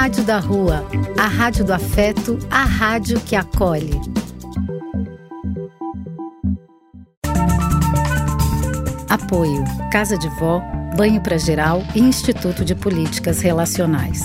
Rádio da Rua, a rádio do afeto, a rádio que acolhe. Apoio: Casa de Vó, Banho para Geral e Instituto de Políticas Relacionais.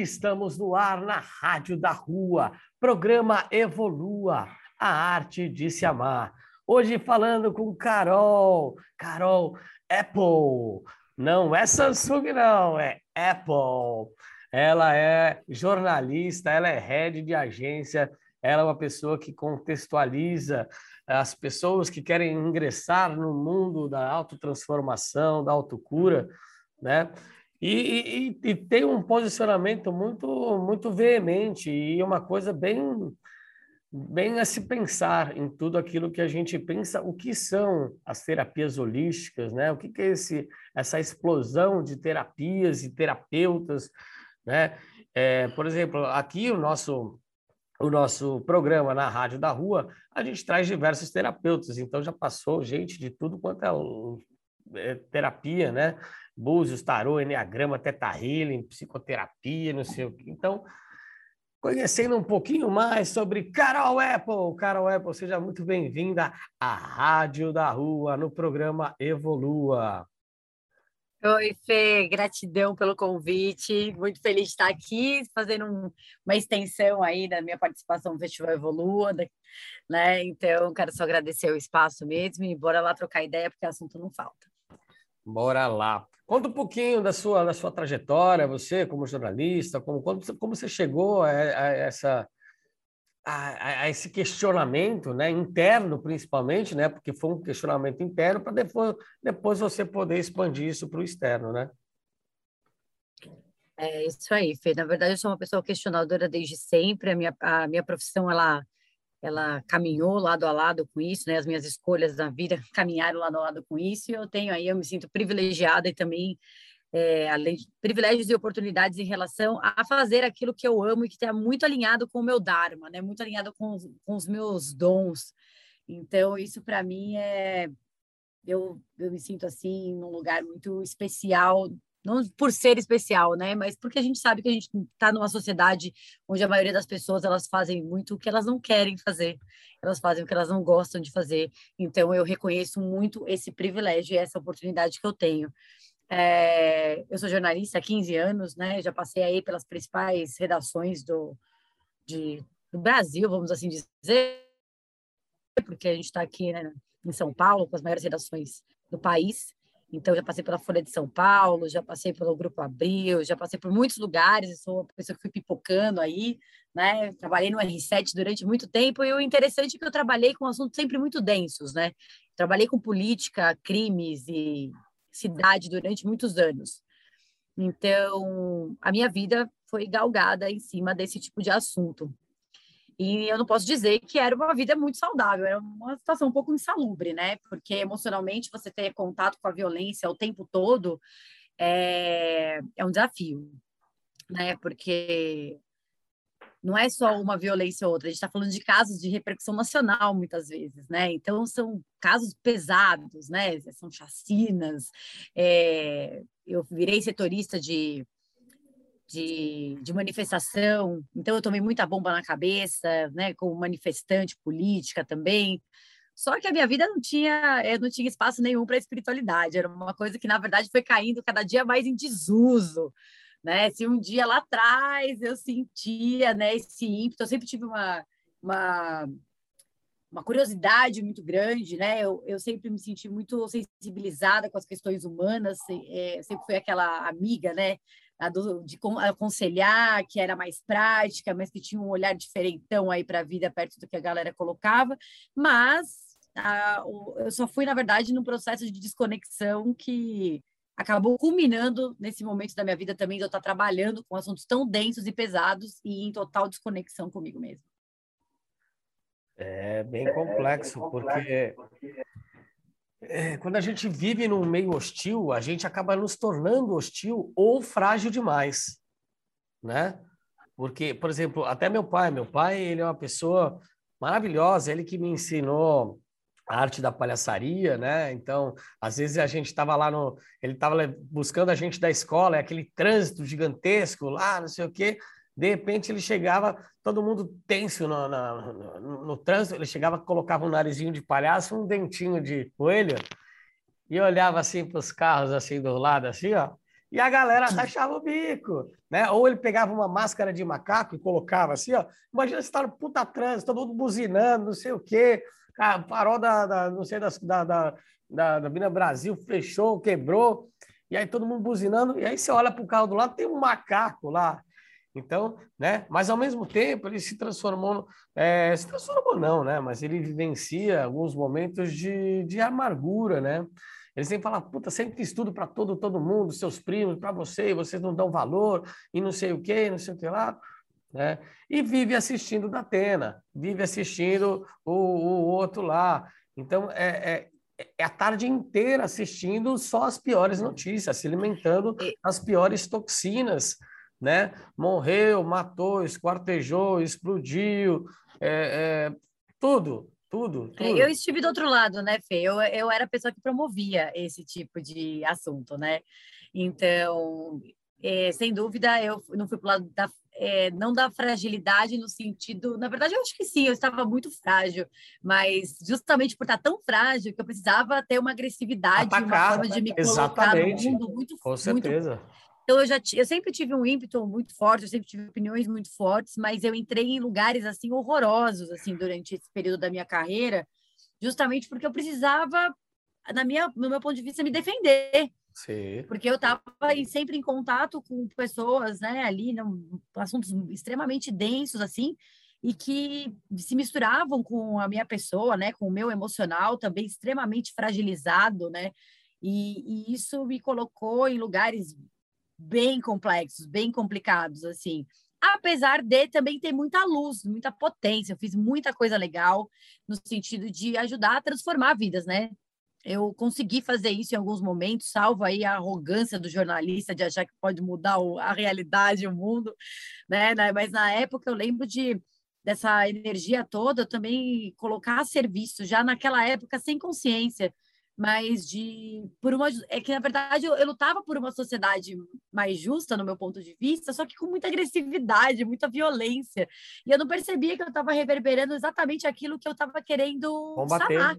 Estamos no ar na Rádio da Rua, programa Evolua, a arte de se amar. Hoje falando com Carol Apple. Não é Samsung não, é Apple. Ela é jornalista, ela é head de agência, ela é uma pessoa que contextualiza as pessoas que querem ingressar no mundo da autotransformação, da autocura, né? E tem um posicionamento muito veemente e uma coisa bem a se pensar em tudo aquilo que a gente pensa, o que são as terapias holísticas, né? O que é essa explosão de terapias e terapeutas, né? Por exemplo, aqui o nosso programa na Rádio da Rua, a gente traz diversos terapeutas, então já passou gente de tudo quanto é terapia, né? Búzios, Tarô, Enneagrama, Theta Healing, psicoterapia, não sei o quê. Então, conhecendo um pouquinho mais sobre Carol Apple. Carol Apple, seja muito bem-vinda à Rádio da Rua, no programa Evolua. Oi, Fê, gratidão pelo convite. Muito feliz de estar aqui, fazendo uma extensão aí da minha participação no Festival Evolua, né? Então, quero só agradecer o espaço mesmo e bora lá trocar ideia, porque assunto não falta. Bora lá. Conta um pouquinho da sua trajetória, você como jornalista, como você chegou a esse questionamento, né, interno principalmente, né, porque foi um questionamento interno para depois você poder expandir isso para o externo, né? É isso aí, Fê. Na verdade, eu sou uma pessoa questionadora desde sempre. A minha profissão, ela caminhou lado a lado com isso, né? As minhas escolhas na vida caminharam lado a lado com isso, e eu me sinto privilegiada e também, além de privilégios e oportunidades em relação a fazer aquilo que eu amo e que está muito alinhado com o meu Dharma, né? Muito alinhado com os meus dons. Então, isso para mim eu me sinto assim, num lugar muito especial, não por ser especial, né, mas porque a gente sabe que a gente está numa sociedade onde a maioria das pessoas, elas fazem muito o que elas não querem fazer, elas fazem o que elas não gostam de fazer. Então eu reconheço muito esse privilégio e essa oportunidade que eu tenho. Eu sou jornalista há 15 anos, né, já passei aí pelas principais redações do Brasil, vamos assim dizer, porque a gente está aqui, né, em São Paulo, com as maiores redações do país. Então, já passei pela Folha de São Paulo, já passei pelo Grupo Abril, já passei por muitos lugares, sou uma pessoa que fui pipocando aí, né? Trabalhei no R7 durante muito tempo e o interessante é que eu trabalhei com assuntos sempre muito densos, né? Trabalhei com política, crimes e cidade durante muitos anos. Então, a minha vida foi galgada em cima desse tipo de assunto. E eu não posso dizer que era uma vida muito saudável, era uma situação um pouco insalubre, né? Porque emocionalmente você ter contato com a violência o tempo todo é um desafio, né? Porque não é só uma violência ou outra, a gente está falando de casos de repercussão nacional muitas vezes, né? Então são casos pesados, né? São chacinas. Eu virei setorista de manifestação, então eu tomei muita bomba na cabeça, né, como manifestante política também, só que a minha vida não tinha espaço nenhum para espiritualidade, era uma coisa que na verdade foi caindo cada dia mais em desuso, né, se um dia lá atrás eu sentia, né, esse ímpeto, eu sempre tive uma curiosidade muito grande, né? Eu sempre me senti muito sensibilizada com as questões humanas, sempre fui aquela amiga, né? De aconselhar, que era mais prática, mas que tinha um olhar diferentão aí para a vida, perto do que a galera colocava, mas eu só fui, na verdade, num processo de desconexão que acabou culminando nesse momento da minha vida também, de eu estar trabalhando com assuntos tão densos e pesados e em total desconexão comigo mesma. É bem complexo, porque quando a gente vive num meio hostil, a gente acaba nos tornando hostil ou frágil demais, né? Porque, por exemplo, até meu pai, ele é uma pessoa maravilhosa, ele que me ensinou a arte da palhaçaria, né? Então, às vezes a gente estava lá ele estava buscando a gente da escola, é aquele trânsito gigantesco lá, não sei o quê. De repente, ele chegava, todo mundo tenso no trânsito, ele chegava, colocava um narizinho de palhaço, um dentinho de coelho, e olhava assim para os carros, assim, do lado, assim, ó, e a galera achava o bico, né? Ou ele pegava uma máscara de macaco e colocava assim, ó, imagina você estar no puta trânsito, todo mundo buzinando, não sei o quê, parou da Mina Brasil, fechou, quebrou, e aí todo mundo buzinando, e aí você olha para o carro do lado, tem um macaco lá. Então, né? Mas ao mesmo tempo ele mas ele vivencia alguns momentos de amargura, né? Ele sempre fala, puta, sempre quis tudo para todo mundo, seus primos, para você, vocês não dão valor, e não sei o quê, não sei o que lá, né? E vive assistindo Datena, vive assistindo o outro lá. Então, é a tarde inteira assistindo só as piores notícias, se alimentando das piores toxinas, né? Morreu, matou, esquartejou, explodiu, tudo. Eu estive do outro lado, né, Fê? Eu era a pessoa que promovia esse tipo de assunto, né? Então, sem dúvida, eu não fui pro lado não da fragilidade no sentido... Na verdade, eu acho que sim, eu estava muito frágil, mas justamente por estar tão frágil que eu precisava ter uma agressividade, uma forma de me colocar no mundo muito... Com certeza. Então, eu sempre tive um ímpeto muito forte, eu sempre tive opiniões muito fortes, mas eu entrei em lugares, assim, horrorosos, assim, durante esse período da minha carreira, justamente porque eu precisava, no meu ponto de vista, me defender. Sim. Porque eu estava sempre em contato com pessoas, né, ali, assuntos extremamente densos, assim, e que se misturavam com a minha pessoa, né, com o meu emocional, também extremamente fragilizado, né, e isso me colocou em lugares... bem complexos, bem complicados, assim, apesar de também ter muita luz, muita potência, eu fiz muita coisa legal no sentido de ajudar a transformar vidas, né? Eu consegui fazer isso em alguns momentos, salvo aí a arrogância do jornalista de achar que pode mudar a realidade, o mundo, né? Mas na época eu lembro dessa energia toda, eu também colocar a serviço, já naquela época sem consciência, mas que, na verdade, eu lutava por uma sociedade mais justa, no meu ponto de vista, só que com muita agressividade, muita violência. E eu não percebia que eu estava reverberando exatamente aquilo que eu estava querendo sanar.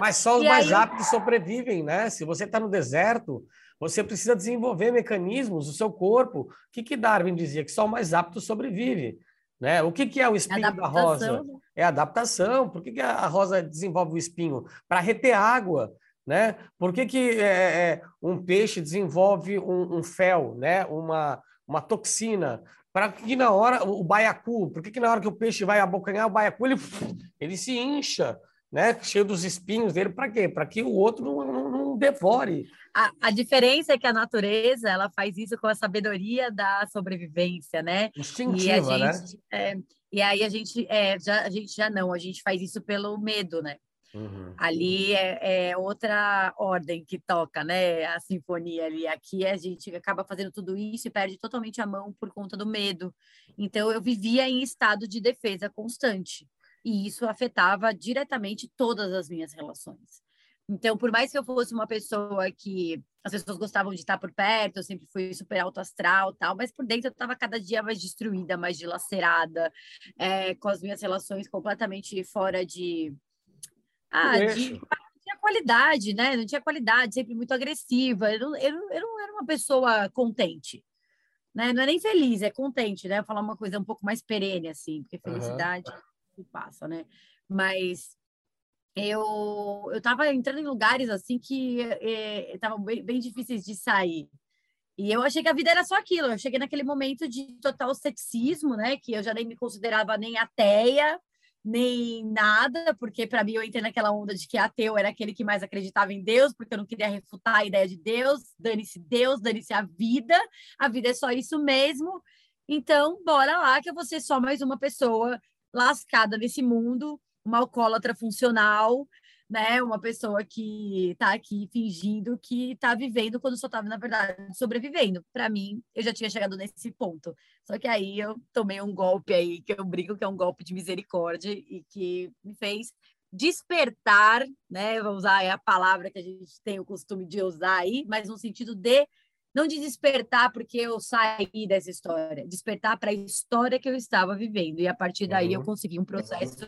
Mas só os mais aptos sobrevivem, né? Se você está no deserto, você precisa desenvolver mecanismos, o seu corpo. O que Darwin dizia? Que só o mais apto sobrevive. Né? O que é o espinho da rosa? É adaptação. Por que a rosa desenvolve o espinho? Para reter água. Né? Por que um peixe desenvolve um fel, né? uma toxina? Para que na hora o baiacu, por que na hora que o peixe vai abocanhar o baiacu, ele se incha, né? Cheio dos espinhos dele, para quê? Para que o outro não devore. A diferença é que a natureza, ela faz isso com a sabedoria da sobrevivência, né? Instintiva, né? E aí a gente faz isso pelo medo, né? Uhum. Ali é outra ordem que toca, né? A sinfonia ali. Aqui a gente acaba fazendo tudo isso e perde totalmente a mão por conta do medo. Então, eu vivia em estado de defesa constante. E isso afetava diretamente todas as minhas relações. Então, por mais que eu fosse uma pessoa que as pessoas gostavam de estar por perto, eu sempre fui super alto astral e tal, mas por dentro eu estava cada dia mais destruída, mais dilacerada, com as minhas relações completamente fora de... não tinha qualidade, né? Não tinha qualidade, sempre muito agressiva. Eu não era uma pessoa contente, né? Não é nem feliz, é contente, né? Falar uma coisa um pouco mais perene, assim, porque felicidade passa, né? Mas eu tava entrando em lugares, assim, que estavam bem difíceis de sair. E eu achei que a vida era só aquilo. Eu cheguei naquele momento de total ceticismo, né? Que eu já nem me considerava nem ateia, nem nada, porque para mim eu entrei naquela onda de que ateu era aquele que mais acreditava em Deus, porque eu não queria refutar a ideia de Deus, dane-se a vida é só isso mesmo, então bora lá que eu vou ser só mais uma pessoa lascada nesse mundo, uma alcoólatra funcional, né, uma pessoa que está aqui fingindo que está vivendo quando só estava, na verdade, sobrevivendo. Para mim, eu já tinha chegado nesse ponto. Só que aí eu tomei um golpe aí, que eu brinco que é um golpe de misericórdia e que me fez despertar, né, vamos usar a palavra que a gente tem o costume de usar aí, mas no sentido de não de despertar porque eu saí dessa história, despertar para a história que eu estava vivendo. E a partir daí eu consegui um processo...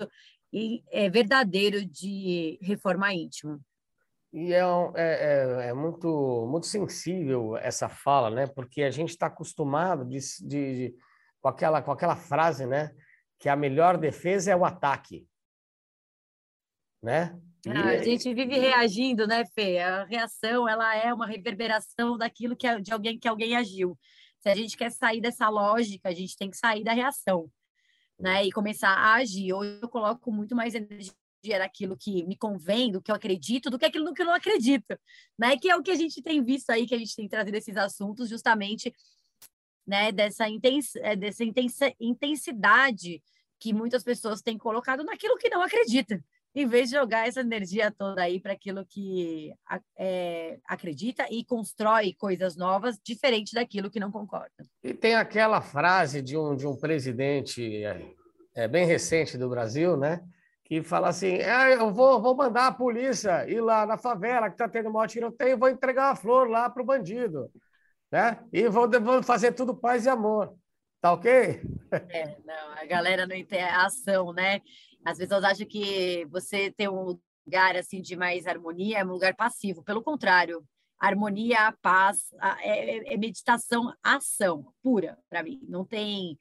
E é verdadeiro de reforma íntima. E é muito, muito sensível essa fala, né? Porque a gente está acostumado com aquela frase, né? Que a melhor defesa é o ataque, né? A gente vive reagindo, né, Fê? A reação, ela é uma reverberação daquilo de alguém que agiu. Se a gente quer sair dessa lógica, a gente tem que sair da reação, né, e começar a agir. Hoje eu coloco muito mais energia naquilo que me convém, do que eu acredito, do que aquilo que eu não acredito, né, que é o que a gente tem visto aí, que a gente tem trazido esses assuntos justamente, né, dessa intensidade que muitas pessoas têm colocado naquilo que não acredita, em vez de jogar essa energia toda aí para aquilo que acredita e constrói coisas novas, diferente daquilo que não concorda. E tem aquela frase de um presidente bem recente do Brasil, né, que fala assim, eu vou mandar a polícia ir lá na favela que está tendo maior tiroteio e vou entregar a flor lá para o bandido, né? E vou fazer tudo paz e amor. Tá ok? Não, a galera não entende a ação, né? As pessoas acham que você ter um lugar assim de mais harmonia é um lugar passivo. Pelo contrário, harmonia, paz, é meditação, ação pura para mim. Não tem,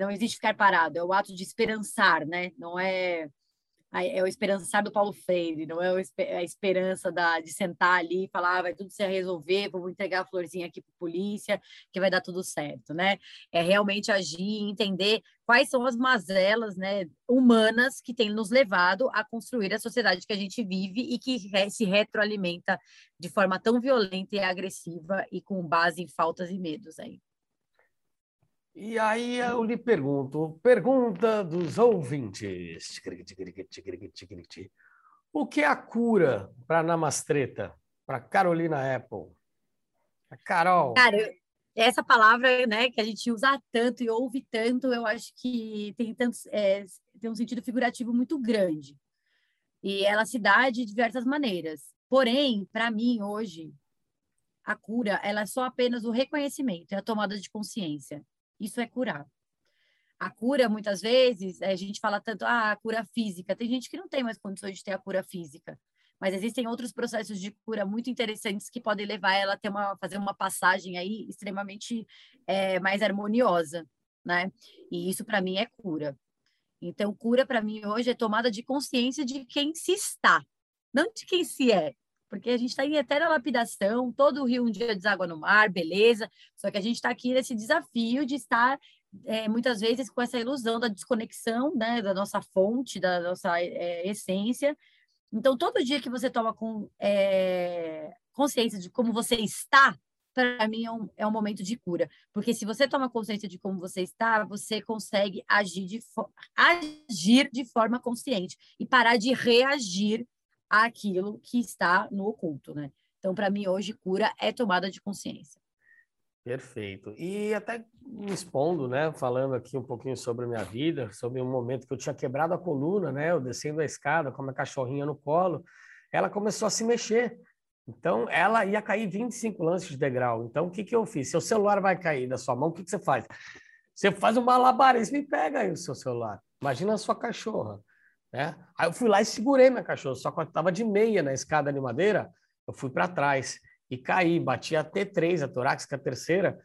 não existe ficar parado. É o ato de esperançar, né? Não é, o esperançar do Paulo Freire. Não é a esperança de sentar ali e falar, vai tudo se resolver, vou entregar a florzinha aqui para a polícia, que vai dar tudo certo, né? É realmente agir e entender quais são as mazelas, né, humanas que têm nos levado a construir a sociedade que a gente vive e que se retroalimenta de forma tão violenta e agressiva e com base em faltas e medos aí. E aí eu lhe pergunto, pergunta dos ouvintes. O que é a cura para Namastreta, para Carolina Apple? A Carol. Cara, essa palavra, né, que a gente usa tanto e ouve tanto, eu acho que tem um sentido figurativo muito grande. E ela se dá de diversas maneiras. Porém, para mim, hoje, a cura ela é só apenas o reconhecimento, é a tomada de consciência. Isso é curar. A cura, muitas vezes, a gente fala tanto, a cura física. Tem gente que não tem mais condições de ter a cura física. Mas existem outros processos de cura muito interessantes que podem levar ela a fazer uma passagem aí extremamente mais harmoniosa. né? E isso para mim é cura. Então, cura para mim hoje é tomada de consciência de quem se está, não de quem se é. Porque a gente está em eterna lapidação, todo rio um dia deságua no mar, beleza. Só que a gente está aqui nesse desafio de estar, muitas vezes, com essa ilusão da desconexão, né, da nossa fonte, da nossa essência. Então, todo dia que você toma consciência de como você está, para mim é um momento de cura. Porque se você toma consciência de como você está, você consegue agir de forma consciente e parar de reagir àquilo que está no oculto, né? Então, para mim, hoje, cura é tomada de consciência. Perfeito. E até me expondo, né? Falando aqui um pouquinho sobre a minha vida, sobre um momento que eu tinha quebrado a coluna, né? Eu descendo a escada com a minha cachorrinha no colo, ela começou a se mexer. Então, ela ia cair 25 lances de degrau. Então, o que eu fiz? Seu celular vai cair da sua mão, o que você faz? Você faz um malabarismo e pega aí o seu celular. Imagina a sua cachorra, né? Aí eu fui lá e segurei minha cachorra, só que eu estava de meia na escada de madeira, eu fui para trás. E caí, bati a T3, a torácica, a terceira,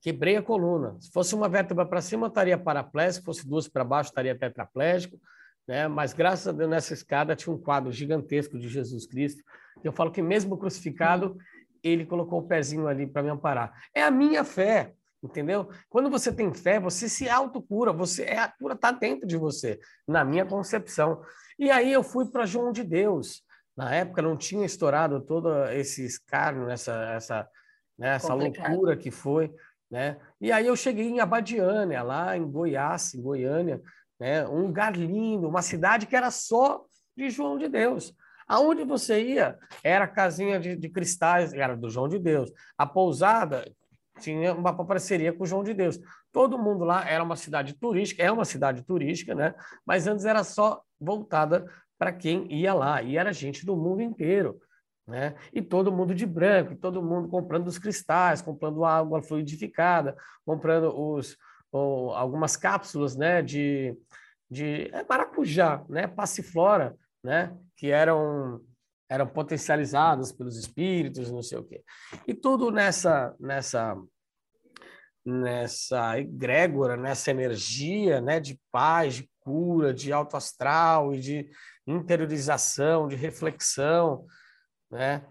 quebrei a coluna. Se fosse uma vértebra para cima, eu estaria paraplégico, se fosse duas para baixo, eu estaria tetraplégico, né? Mas graças a Deus, nessa escada tinha um quadro gigantesco de Jesus Cristo. Eu falo que mesmo crucificado, ele colocou o pezinho ali para me amparar. É a minha fé, entendeu? Quando você tem fé, você se autocura, a cura está dentro de você, na minha concepção. E aí eu fui para João de Deus. Na época não tinha estourado todo esse escárnio, essa loucura que foi, né? E aí eu cheguei em Abadiânia, lá em Goiânia, né? Um lugar lindo, uma cidade que era só de João de Deus. Aonde você ia, era a casinha de cristais, era do João de Deus. A pousada tinha uma parceria com o João de Deus. Todo mundo lá era uma cidade turística, é uma cidade turística, né? Mas antes era só voltada para quem ia lá, e era gente do mundo inteiro, né? E todo mundo de branco, e todo mundo comprando os cristais, comprando água fluidificada, comprando algumas cápsulas, né, de maracujá, né, passiflora, né, que eram potencializadas pelos espíritos, não sei o quê. E tudo nessa egrégora, nessa energia, né, de paz, de cura, de alto astral e de interiorização, de reflexão, né?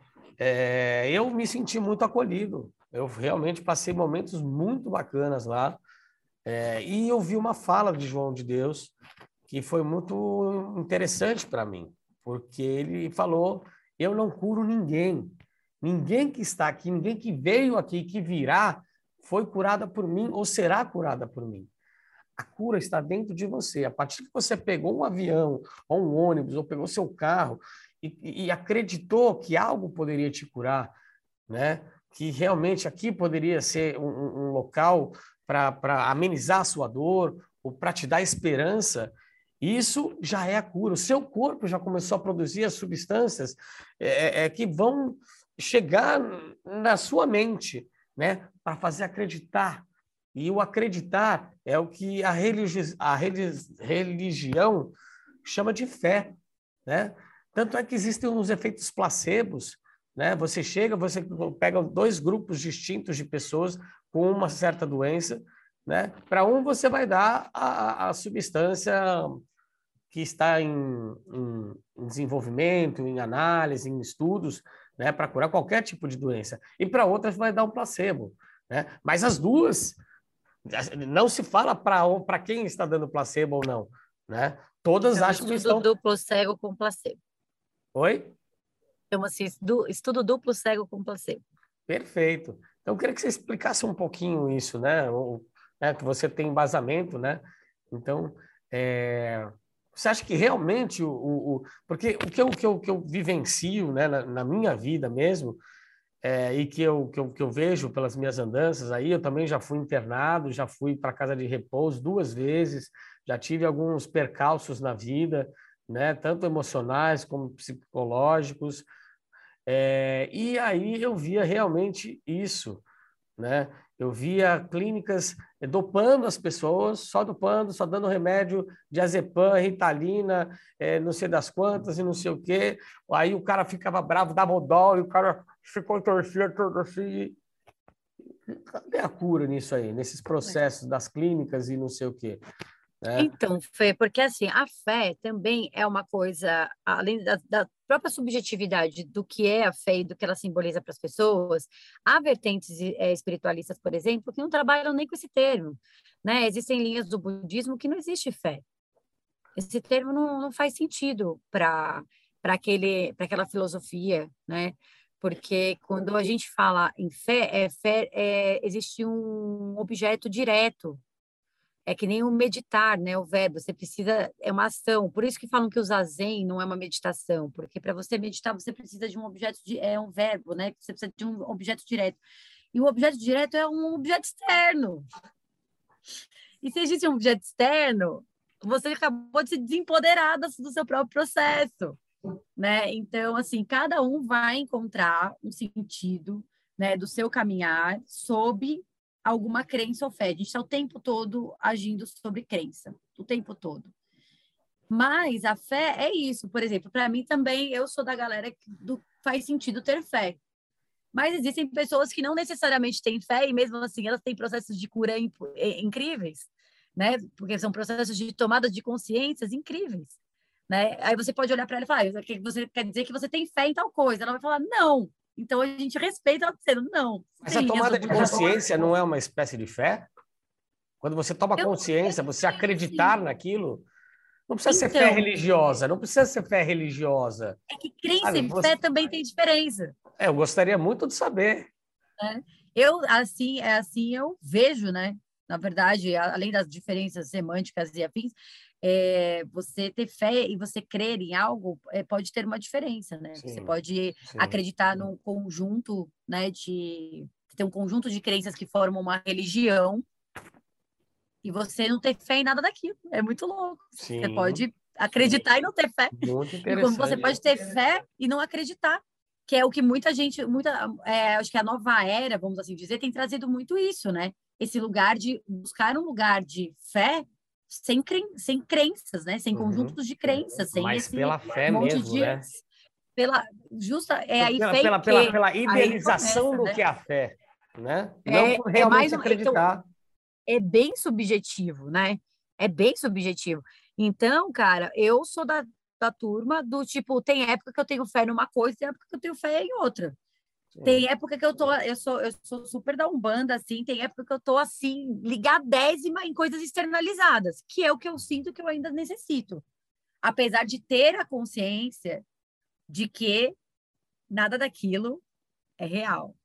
Eu me senti muito acolhido. Eu realmente passei momentos muito bacanas lá. E eu vi uma fala de João de Deus que foi muito interessante para mim, porque ele falou: eu não curo ninguém. Ninguém que está aqui, ninguém que veio aqui, que virá, foi curada por mim ou será curada por mim. A cura está dentro de você. A partir que você pegou um avião, ou um ônibus, ou pegou seu carro e acreditou que algo poderia te curar, né? Que realmente aqui poderia ser um local para amenizar a sua dor ou para te dar esperança, isso já é a cura. O seu corpo já começou a produzir as substâncias que vão chegar na sua mente, né? Para fazer acreditar. E o acreditar é o que a religião chama de fé, né? Tanto é que existem uns efeitos placebos, né? Você chega, você pega dois grupos distintos de pessoas com uma certa doença, né? Para um você vai dar a substância que está em desenvolvimento, em análise, em estudos, né? Para curar qualquer tipo de doença. E para outra vai dar um placebo, né? Mas as duas... Não se fala para quem está dando placebo ou não, né? Todas acham que estão... Duplo cego com placebo. Oi? Chama-se estudo duplo cego com placebo. Perfeito. Então, eu queria que você explicasse um pouquinho isso, né? Que você tem embasamento, né? Então, você acha que realmente... Porque o que eu vivencio, né, na minha vida mesmo... e que eu vejo pelas minhas andanças aí, eu também já fui internado, já fui para casa de repouso 2 vezes, já tive alguns percalços na vida, né, tanto emocionais como psicológicos, e aí eu via realmente isso, né? Eu via clínicas dopando as pessoas, só dando remédio de azepam, ritalina, não sei das quantas e não sei o quê. Aí o cara ficava bravo, dava o dó, e o cara se contorcia, Cadê a cura nisso aí? Nesses processos das clínicas e não sei o quê. É. Então, Fê, porque assim, a fé também é uma coisa, além da própria subjetividade do que é a fé e do que ela simboliza para as pessoas, há vertentes espiritualistas, por exemplo, que não trabalham nem com esse termo, né? Existem linhas do budismo que não existe fé. Esse termo não faz sentido para aquela filosofia, né? Porque quando a gente fala em fé, existe um objeto direto. É que nem o meditar, né? O verbo, você precisa, é uma ação. Por isso que falam que o Zazen não é uma meditação, porque para você meditar, você precisa de um objeto, é um verbo, né? Você precisa de um objeto direto. E o objeto direto é um objeto externo. E se existe um objeto externo, você acabou de se desempoderar do seu próprio processo, né? Então, assim, cada um vai encontrar um sentido, né, do seu caminhar sob alguma crença ou fé. A gente está o tempo todo agindo sobre crença, o tempo todo. Mas a fé é isso. Por exemplo, para mim também, eu sou da galera que faz sentido ter fé. Mas existem pessoas que não necessariamente têm fé e mesmo assim elas têm processos de cura incríveis, né? Porque são processos de tomada de consciências incríveis, né? Aí você pode olhar para ela e falar, você quer dizer que você tem fé em tal coisa? Ela vai falar, não. Então, a gente respeita ela dizendo, não. Essa tomada de consciência não é uma espécie de fé? Quando você toma consciência, você acreditar naquilo, não precisa ser fé religiosa, não precisa ser fé religiosa. É que crença e fé também tem diferença. É, eu gostaria muito de saber. É. Assim eu vejo, né? Na verdade, além das diferenças semânticas e afins, você ter fé e você crer em algo pode ter uma diferença, né? Sim, você pode acreditar num conjunto, né? Ter um conjunto de crenças que formam uma religião e você não ter fé em nada daquilo. É muito louco. Sim. Você pode acreditar e não ter fé. Muito interessante. E como você pode ter fé e não acreditar, que é o que muita gente, acho que a nova era, vamos assim dizer, tem trazido muito isso, né? Esse lugar de buscar um lugar de fé sem crenças, né? Sem conjuntos de crenças. Sem Mas pela fé mesmo, de... né? Pela idealização do que é a fé, né? Não por realmente acreditar. Então, é bem subjetivo, né? É bem subjetivo. Então, cara, eu sou da turma do tipo, tem época que eu tenho fé numa coisa, tem época que eu tenho fé em outra. Tem época que eu sou super da Umbanda, assim, tem época que eu tô, assim, ligadésima em coisas externalizadas, que é o que eu sinto que eu ainda necessito. Apesar de ter a consciência de que nada daquilo é real,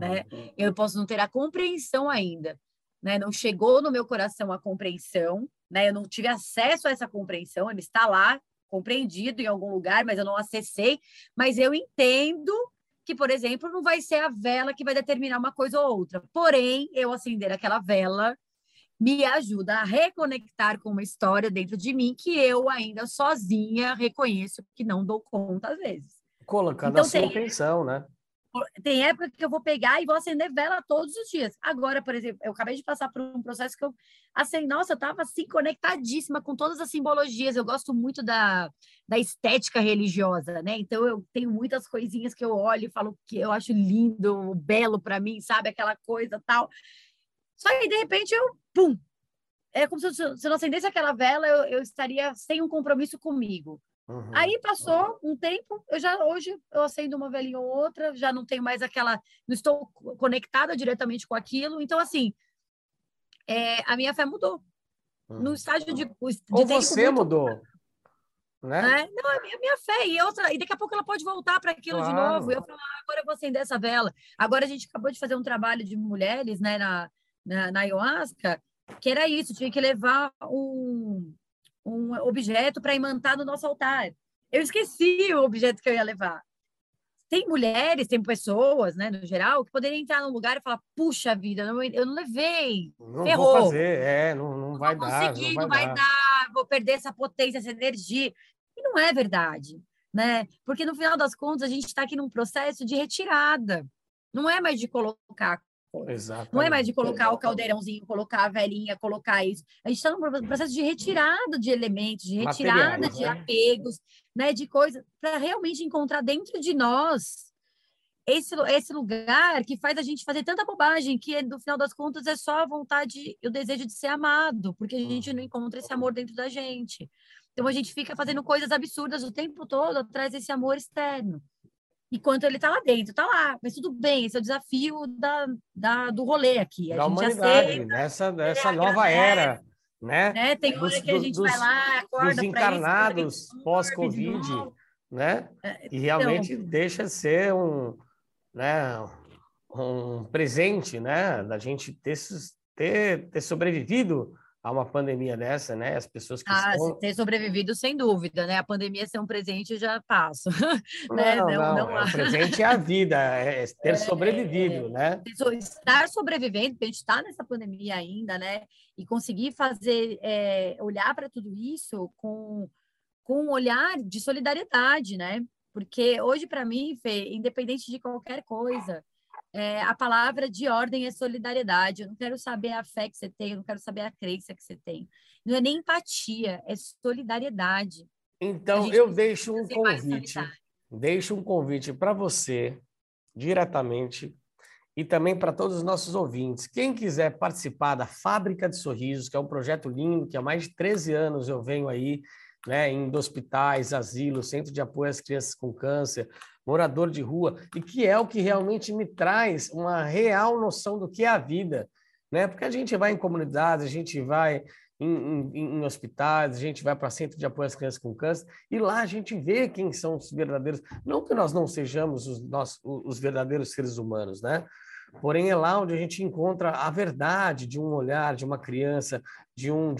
né? Eu posso não ter a compreensão ainda, né? Não chegou no meu coração a compreensão, né? Eu não tive acesso a essa compreensão, ele está lá, compreendido em algum lugar, mas eu não acessei, mas eu entendo... que, por exemplo, não vai ser a vela que vai determinar uma coisa ou outra. Porém, eu acender aquela vela me ajuda a reconectar com uma história dentro de mim que eu ainda sozinha reconheço que não dou conta às vezes. Colocando então, a sua intenção, né? Tem época que eu vou pegar e vou acender vela todos os dias. Agora, por exemplo, eu acabei de passar por um processo que eu... Assim, nossa, eu estava assim, conectadíssima com todas as simbologias. Eu gosto muito da estética religiosa, né? Então, eu tenho muitas coisinhas que eu olho e falo que eu acho lindo, belo para mim, sabe? Aquela coisa tal. Só que, de repente, eu... Pum! É como se eu não acendesse aquela vela, eu estaria sem um compromisso comigo. Aí passou um tempo, hoje eu acendo uma velhinha ou outra, já não tenho mais não estou conectada diretamente com aquilo, então assim, a minha fé mudou. No estágio de... ou você muito, mudou, né? Não, a minha fé, e daqui a pouco ela pode voltar para aquilo de novo, e eu falo, agora eu vou acender essa vela. Agora a gente acabou de fazer um trabalho de mulheres, né, na Ayahuasca, que era isso, tinha que levar um objeto para imantar no nosso altar. Eu esqueci o objeto que eu ia levar. Tem mulheres, tem pessoas, né, no geral, que poderiam entrar num lugar e falar, puxa vida, eu não levei, não ferrou. Vou fazer, não vai dar. Consegui, não vai dar, vou perder essa potência, essa energia. E não é verdade, né? Porque no final das contas, a gente está aqui num processo de retirada. Não é mais de colocar. Exatamente. Não é mais de colocar o caldeirãozinho, colocar a velhinha, colocar isso. A gente está num processo de retirada de elementos, de retirada de apegos, né, de coisas, para realmente encontrar dentro de nós esse lugar que faz a gente fazer tanta bobagem, que no final das contas é só a vontade e o desejo de ser amado, porque a gente não encontra esse amor dentro da gente. Então a gente fica fazendo coisas absurdas o tempo todo atrás desse amor externo. Enquanto ele tá lá dentro, tá lá, mas tudo bem, esse é o desafio do rolê aqui. Da humanidade, nessa nova era, né? Tem hora que a gente vai lá, acorda para isso. Dos encarnados pós-Covid, né? E realmente deixa ser um presente, né? Da gente ter sobrevivido a uma pandemia dessa, né? As pessoas que estão... ter sobrevivido, sem dúvida, né? A pandemia ser um presente, já passo. Não. O presente é a vida, é ter sobrevivido, né? Estar sobrevivendo, porque a gente está nessa pandemia ainda, né? E conseguir fazer, olhar para tudo isso com um olhar de solidariedade, né? Porque hoje, para mim, Fê, independente de qualquer coisa... a palavra de ordem é solidariedade. Eu não quero saber a fé que você tem, eu não quero saber a crença que você tem. Não é nem empatia, é solidariedade. Então, eu deixo um convite para você, diretamente, e também para todos os nossos ouvintes. Quem quiser participar da Fábrica de Sorrisos, que é um projeto lindo, que há mais de 13 anos eu venho aí, né, em hospitais, asilos, centro de apoio às crianças com câncer, morador de rua, e que é o que realmente me traz uma real noção do que é a vida, né? Porque a gente vai em comunidades, a gente vai em hospitais, a gente vai para centro de apoio às crianças com câncer, e lá a gente vê quem são os verdadeiros, não que nós não sejamos os verdadeiros seres humanos, né? Porém, é lá onde a gente encontra a verdade de um olhar, de uma criança, de um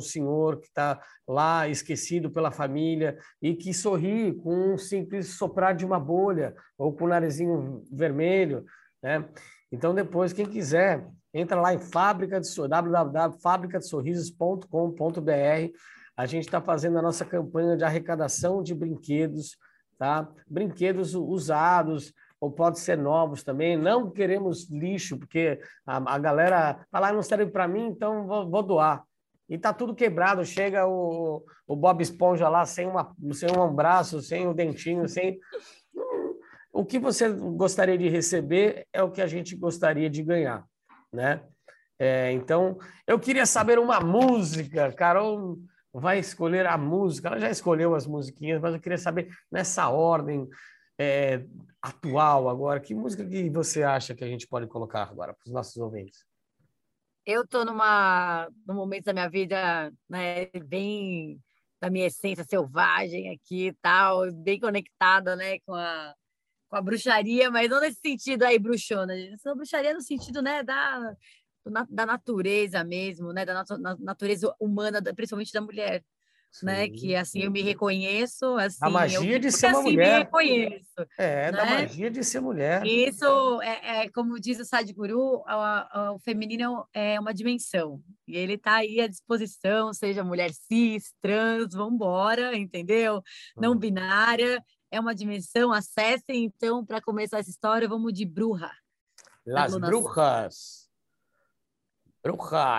senhor que está lá esquecido pela família e que sorri com um simples soprar de uma bolha ou com um narizinho vermelho, né? Então, depois, quem quiser, entra lá em www.fabricadesorrisos.com.br. A gente está fazendo a nossa campanha de arrecadação de brinquedos, tá? Brinquedos usados, ou pode ser novos também. Não queremos lixo, porque a galera fala, não serve para mim, então vou doar. E tá tudo quebrado, chega o Bob Esponja lá sem um braço, sem um dentinho, sem... O que você gostaria de receber é o que a gente gostaria de ganhar, né? Então, eu queria saber uma música, Carol... vai escolher a música, ela já escolheu as musiquinhas, mas eu queria saber, nessa ordem atual agora, que música que você acha que a gente pode colocar agora para os nossos ouvintes? Eu estou num momento da minha vida, né, bem da minha essência selvagem aqui e tal, bem conectada, né, com a bruxaria, mas não nesse sentido aí, bruxona. Essa bruxaria no sentido, né, da natureza mesmo, né, da natureza humana, principalmente da mulher, sim, né, que assim eu me reconheço, assim, a magia de ser uma mulher, me reconheço, né? Da magia de ser mulher. Isso é como diz o Sadhguru, o feminino é uma dimensão e ele está aí à disposição, seja mulher cis, trans, vambora, entendeu? Não binária, é uma dimensão, acessem. Então, para começar essa história, vamos de bruxa. Las brujas.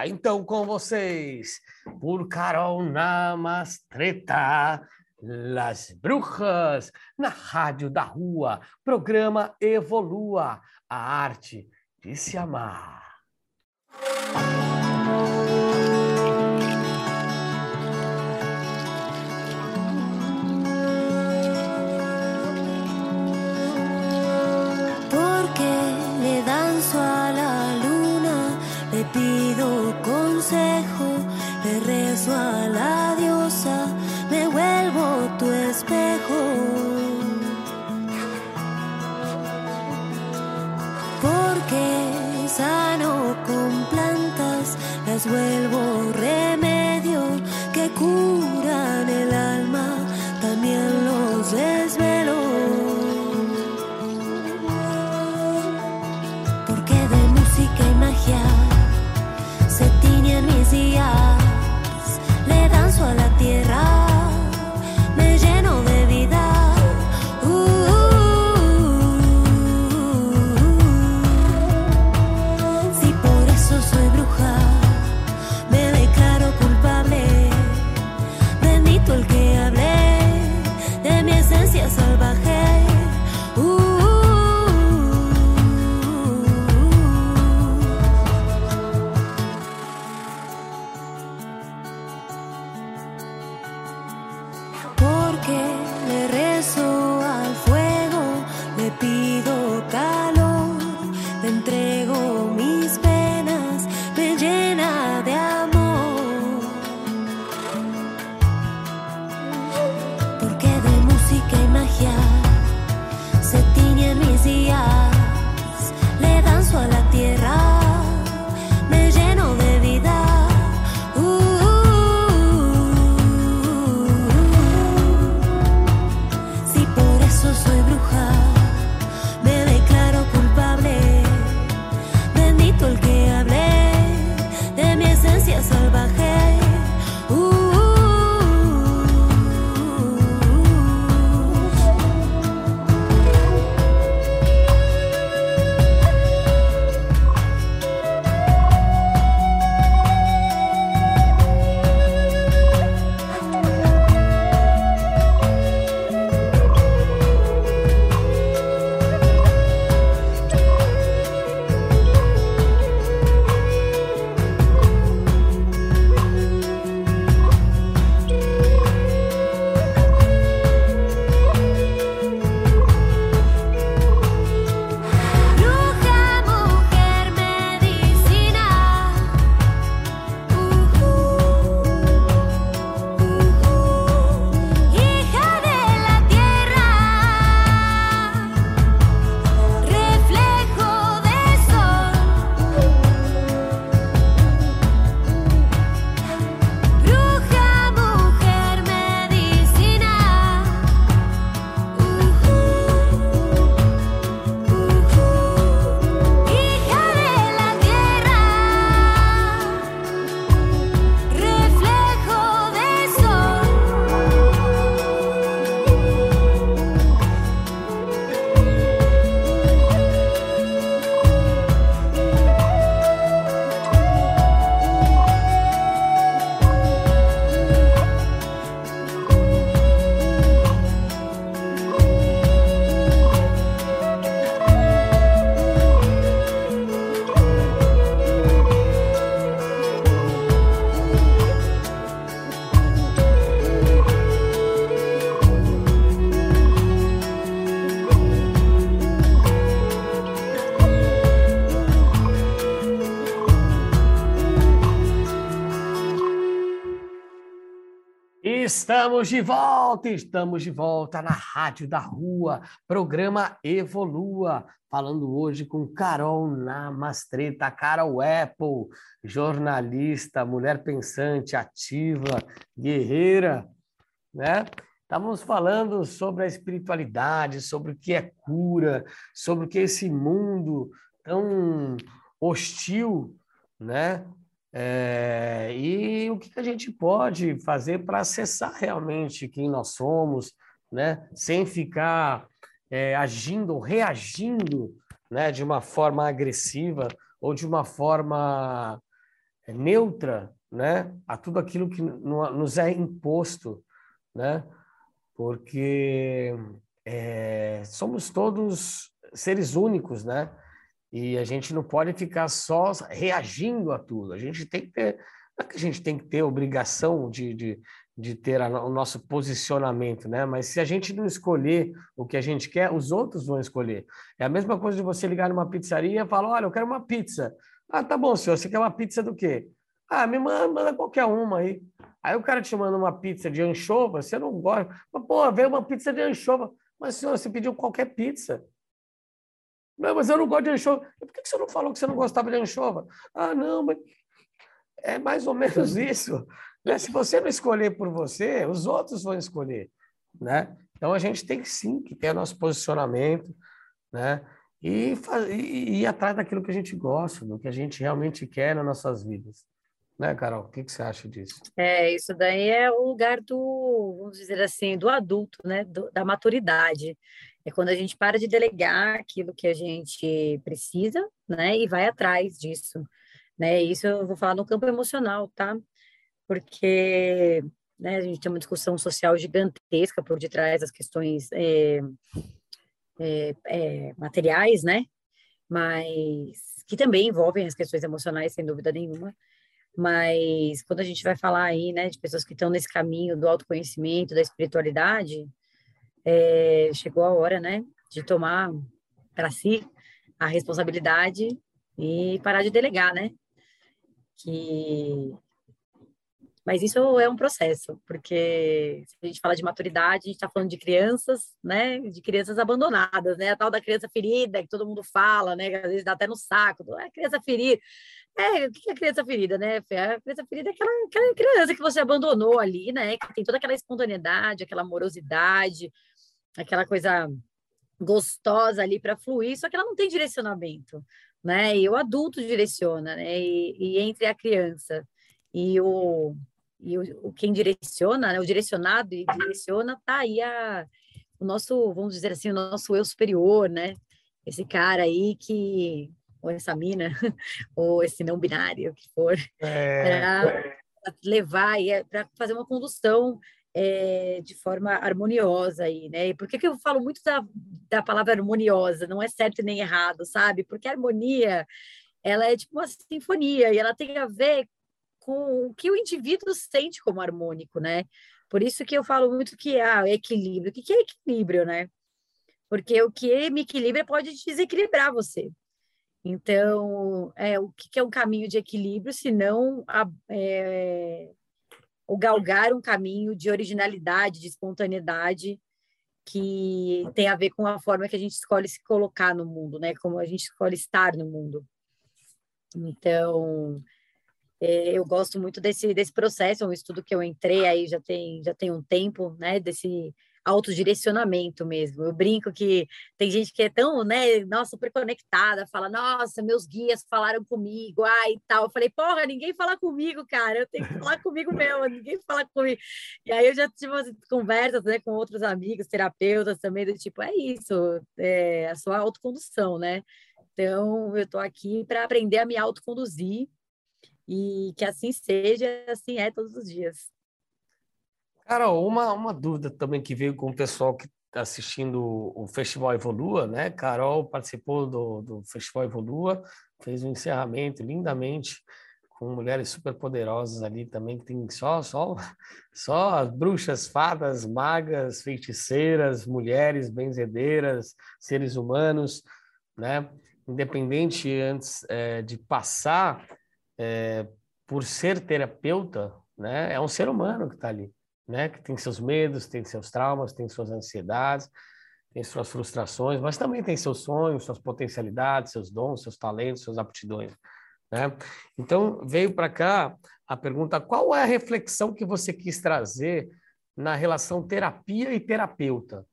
Então, com vocês, por Carol Namastreta, Las Brujas, na Rádio da Rua, programa Evolua, a arte de se amar. Porque le danzo a la luna, le pido consejo, le rezo a la diosa, me vuelvo tu espejo. Porque sano con plantas, las vuelvo remedio que curan el alma, también los desvelo. Porque de música y magia se tiñen mis días, le danzo a la tierra, me lleno de vida. Si por eso soy bruja, Estamos de volta na Rádio da Rua, programa Evolua, falando hoje com Carol Namastreta, Carol Apple, jornalista, mulher pensante, ativa, guerreira, né? Estamos falando sobre a espiritualidade, sobre o que é cura, sobre o que é esse mundo tão hostil, né? E o que a gente pode fazer para acessar realmente quem nós somos, né? Sem ficar agindo ou reagindo, né? De uma forma agressiva ou de uma forma neutra, né? A tudo aquilo que nos é imposto, né? Porque somos todos seres únicos, né? E a gente não pode ficar só reagindo a tudo. A gente tem que ter... Não é que a gente tem que ter obrigação de ter o nosso posicionamento, né? Mas se a gente não escolher o que a gente quer, os outros vão escolher. É a mesma coisa de você ligar numa pizzaria e falar, olha, eu quero uma pizza. Ah, tá bom, senhor, você quer uma pizza do quê? Ah, me manda qualquer uma aí. Aí o cara te manda uma pizza de anchova, você não gosta. Mas, pô, veio uma pizza de anchova. Mas, senhor, você pediu qualquer pizza. Não, mas eu não gosto de anchova. Por que você não falou que você não gostava de anchova? Ah, não, mas é mais ou menos isso. Né? Se você não escolher por você, os outros vão escolher. Né? Então, a gente tem sim que ter o nosso posicionamento, né? E ir atrás daquilo que a gente gosta, do que a gente realmente quer nas nossas vidas. Né, Carol? O que você acha disso? Isso daí é o lugar do, vamos dizer assim, do adulto, né? Da maturidade. É quando a gente para de delegar aquilo que a gente precisa, né, e vai atrás disso, né? Isso eu vou falar no campo emocional, tá? Porque, né, a gente tem uma discussão social gigantesca por detrás das questões materiais, né? Mas que também envolvem as questões emocionais, sem dúvida nenhuma. Mas quando a gente vai falar aí, né, de pessoas que estão nesse caminho do autoconhecimento, da espiritualidade, chegou a hora, né, de tomar para si a responsabilidade e parar de delegar, né? Mas isso é um processo, porque se a gente fala de maturidade, a gente está falando de crianças, né? De crianças abandonadas, né? A tal da criança ferida, que todo mundo fala, né? Que às vezes dá até no saco. É criança ferida. O que é criança ferida, né? A criança ferida é aquela criança que você abandonou ali, né? Que tem toda aquela espontaneidade, aquela amorosidade, aquela coisa gostosa ali para fluir, só que ela não tem direcionamento, né? E o adulto direciona, né? E entre a criança e o quem direciona, né? O direcionado e direciona, tá aí o nosso, vamos dizer assim, o nosso eu superior, né? Esse cara aí que, ou essa mina, ou esse não binário, o que for, para levar, para fazer uma condução de forma harmoniosa aí, né? E por que eu falo muito da palavra harmoniosa? Não é certo nem errado, sabe? Porque a harmonia, ela é tipo uma sinfonia, e ela tem a ver com o que o indivíduo sente como harmônico, né? Por isso que eu falo muito que equilíbrio. O que é equilíbrio, né? Porque o que me equilibra pode desequilibrar você. Então, o que é um caminho de equilíbrio, se não o galgar um caminho de originalidade, de espontaneidade, que tem a ver com a forma que a gente escolhe se colocar no mundo, né? Como a gente escolhe estar no mundo. Então... eu gosto muito desse processo, é um estudo que eu entrei aí já tem um tempo, né, desse autodirecionamento mesmo. Eu brinco que tem gente que é tão, né, nossa, super conectada, fala, nossa, meus guias falaram comigo, e tal. Eu falei, porra, ninguém fala comigo, cara, eu tenho que falar comigo mesmo, ninguém fala comigo. E aí eu já tive umas conversas, né, com outros amigos, terapeutas também, do tipo, é a sua autocondução, né? Então, eu tô aqui para aprender a me autoconduzir, e que assim seja, assim é todos os dias. Carol, uma dúvida também que veio com o pessoal que está assistindo o Festival Evolua, né? Carol participou do Festival Evolua, fez um encerramento lindamente com mulheres super poderosas ali também, que tem só as bruxas, fadas, magas, feiticeiras, mulheres, benzedeiras, seres humanos, né? Independente antes de passar... por ser terapeuta, né? É um ser humano que está ali, né? Que tem seus medos, tem seus traumas, tem suas ansiedades, tem suas frustrações, mas também tem seus sonhos, suas potencialidades, seus dons, seus talentos, suas aptidões, né? Então, veio para cá a pergunta, qual é a reflexão que você quis trazer na relação terapia e terapeuta?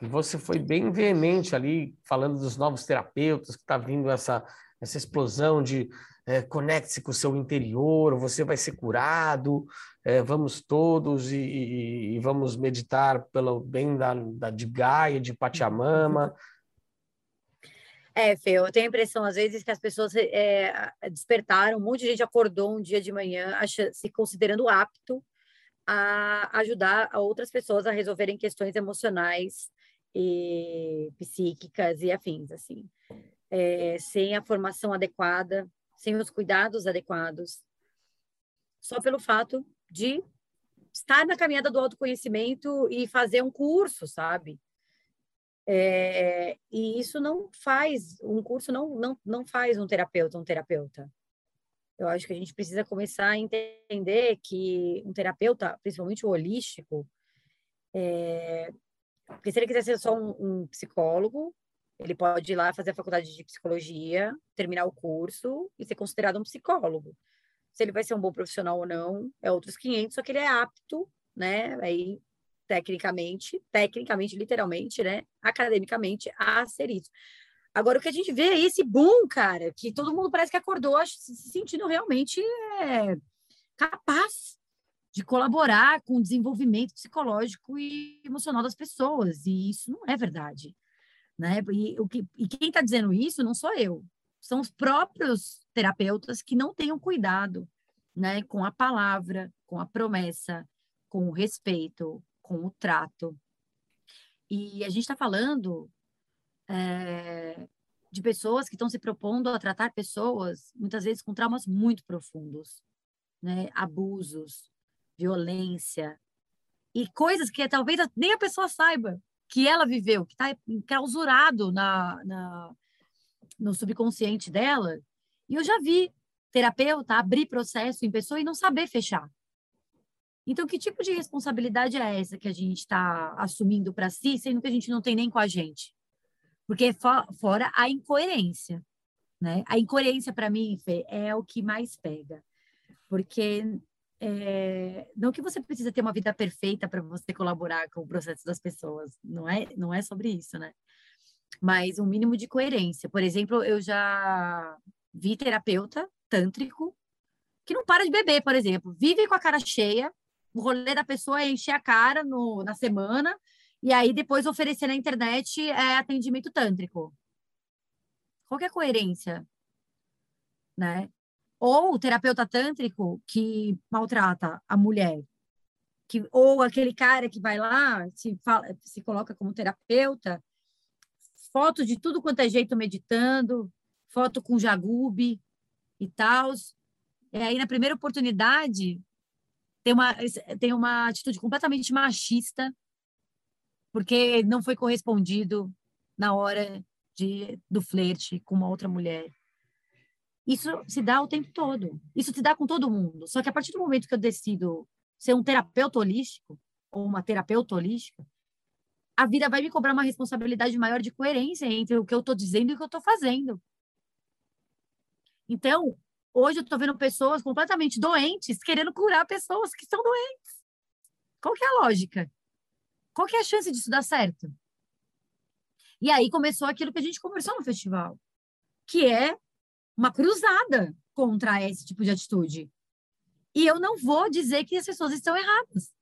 E você foi bem veemente ali, falando dos novos terapeutas, que está vindo essa explosão de conecte-se com o seu interior, você vai ser curado, vamos todos e vamos meditar pelo bem de Gaia, de Pachamama. É, Fê, eu tenho a impressão, às vezes, que as pessoas despertaram, um monte de gente acordou um dia de manhã se considerando apto a ajudar a outras pessoas a resolverem questões emocionais e psíquicas e afins, assim. Sem a formação adequada, sem os cuidados adequados, só pelo fato de estar na caminhada do autoconhecimento e fazer um curso, sabe? E isso não faz, um curso não faz um terapeuta. Eu acho que a gente precisa começar a entender que um terapeuta, principalmente o holístico, porque se ele quiser ser só um psicólogo, ele pode ir lá fazer a faculdade de psicologia, terminar o curso e ser considerado um psicólogo. Se ele vai ser um bom profissional ou não, é outros 500, só que ele é apto, né? Aí, tecnicamente, literalmente, né? Academicamente, a ser isso. Agora, o que a gente vê é esse boom, cara, que todo mundo parece que acordou se sentindo realmente capaz de colaborar com o desenvolvimento psicológico e emocional das pessoas. E isso não é verdade. Né? E quem está dizendo isso não sou eu, são os próprios terapeutas que não têm um cuidado, né? Com a palavra, com a promessa, com o respeito, com o trato. E a gente está falando de pessoas que estão se propondo a tratar pessoas, muitas vezes com traumas muito profundos, né? Abusos, violência e coisas que talvez nem a pessoa saiba que ela viveu, que está enclausurado no subconsciente dela. E eu já vi terapeuta abrir processo em pessoa e não saber fechar. Então, que tipo de responsabilidade é essa que a gente está assumindo para si, sendo que a gente não tem nem com a gente? Porque fora a incoerência, né? A incoerência, para mim, Fê, é o que mais pega. Porque... não que você precisa ter uma vida perfeita para você colaborar com o processo das pessoas, não é sobre isso, né? Mas um mínimo de coerência. Por exemplo, eu já vi terapeuta tântrico que não para de beber, por exemplo, vive com a cara cheia, o rolê da pessoa é encher a cara na semana e aí depois oferecer na internet atendimento tântrico. Qual que é a coerência, né? Ou o terapeuta tântrico que maltrata a mulher, ou aquele cara que vai lá, se coloca como terapeuta, foto de tudo quanto é jeito meditando, foto com jagube e tal. E aí, na primeira oportunidade, tem uma atitude completamente machista, porque não foi correspondido na hora do flerte com uma outra mulher. Isso se dá o tempo todo. Isso se dá com todo mundo. Só que a partir do momento que eu decido ser um terapeuta holístico ou uma terapeuta holística, a vida vai me cobrar uma responsabilidade maior de coerência entre o que eu estou dizendo e o que eu estou fazendo. Então, hoje eu estou vendo pessoas completamente doentes querendo curar pessoas que estão doentes. Qual que é a lógica? Qual que é a chance disso dar certo? E aí começou aquilo que a gente conversou no festival, que é uma cruzada contra esse tipo de atitude. E eu não vou dizer que as pessoas estão erradas.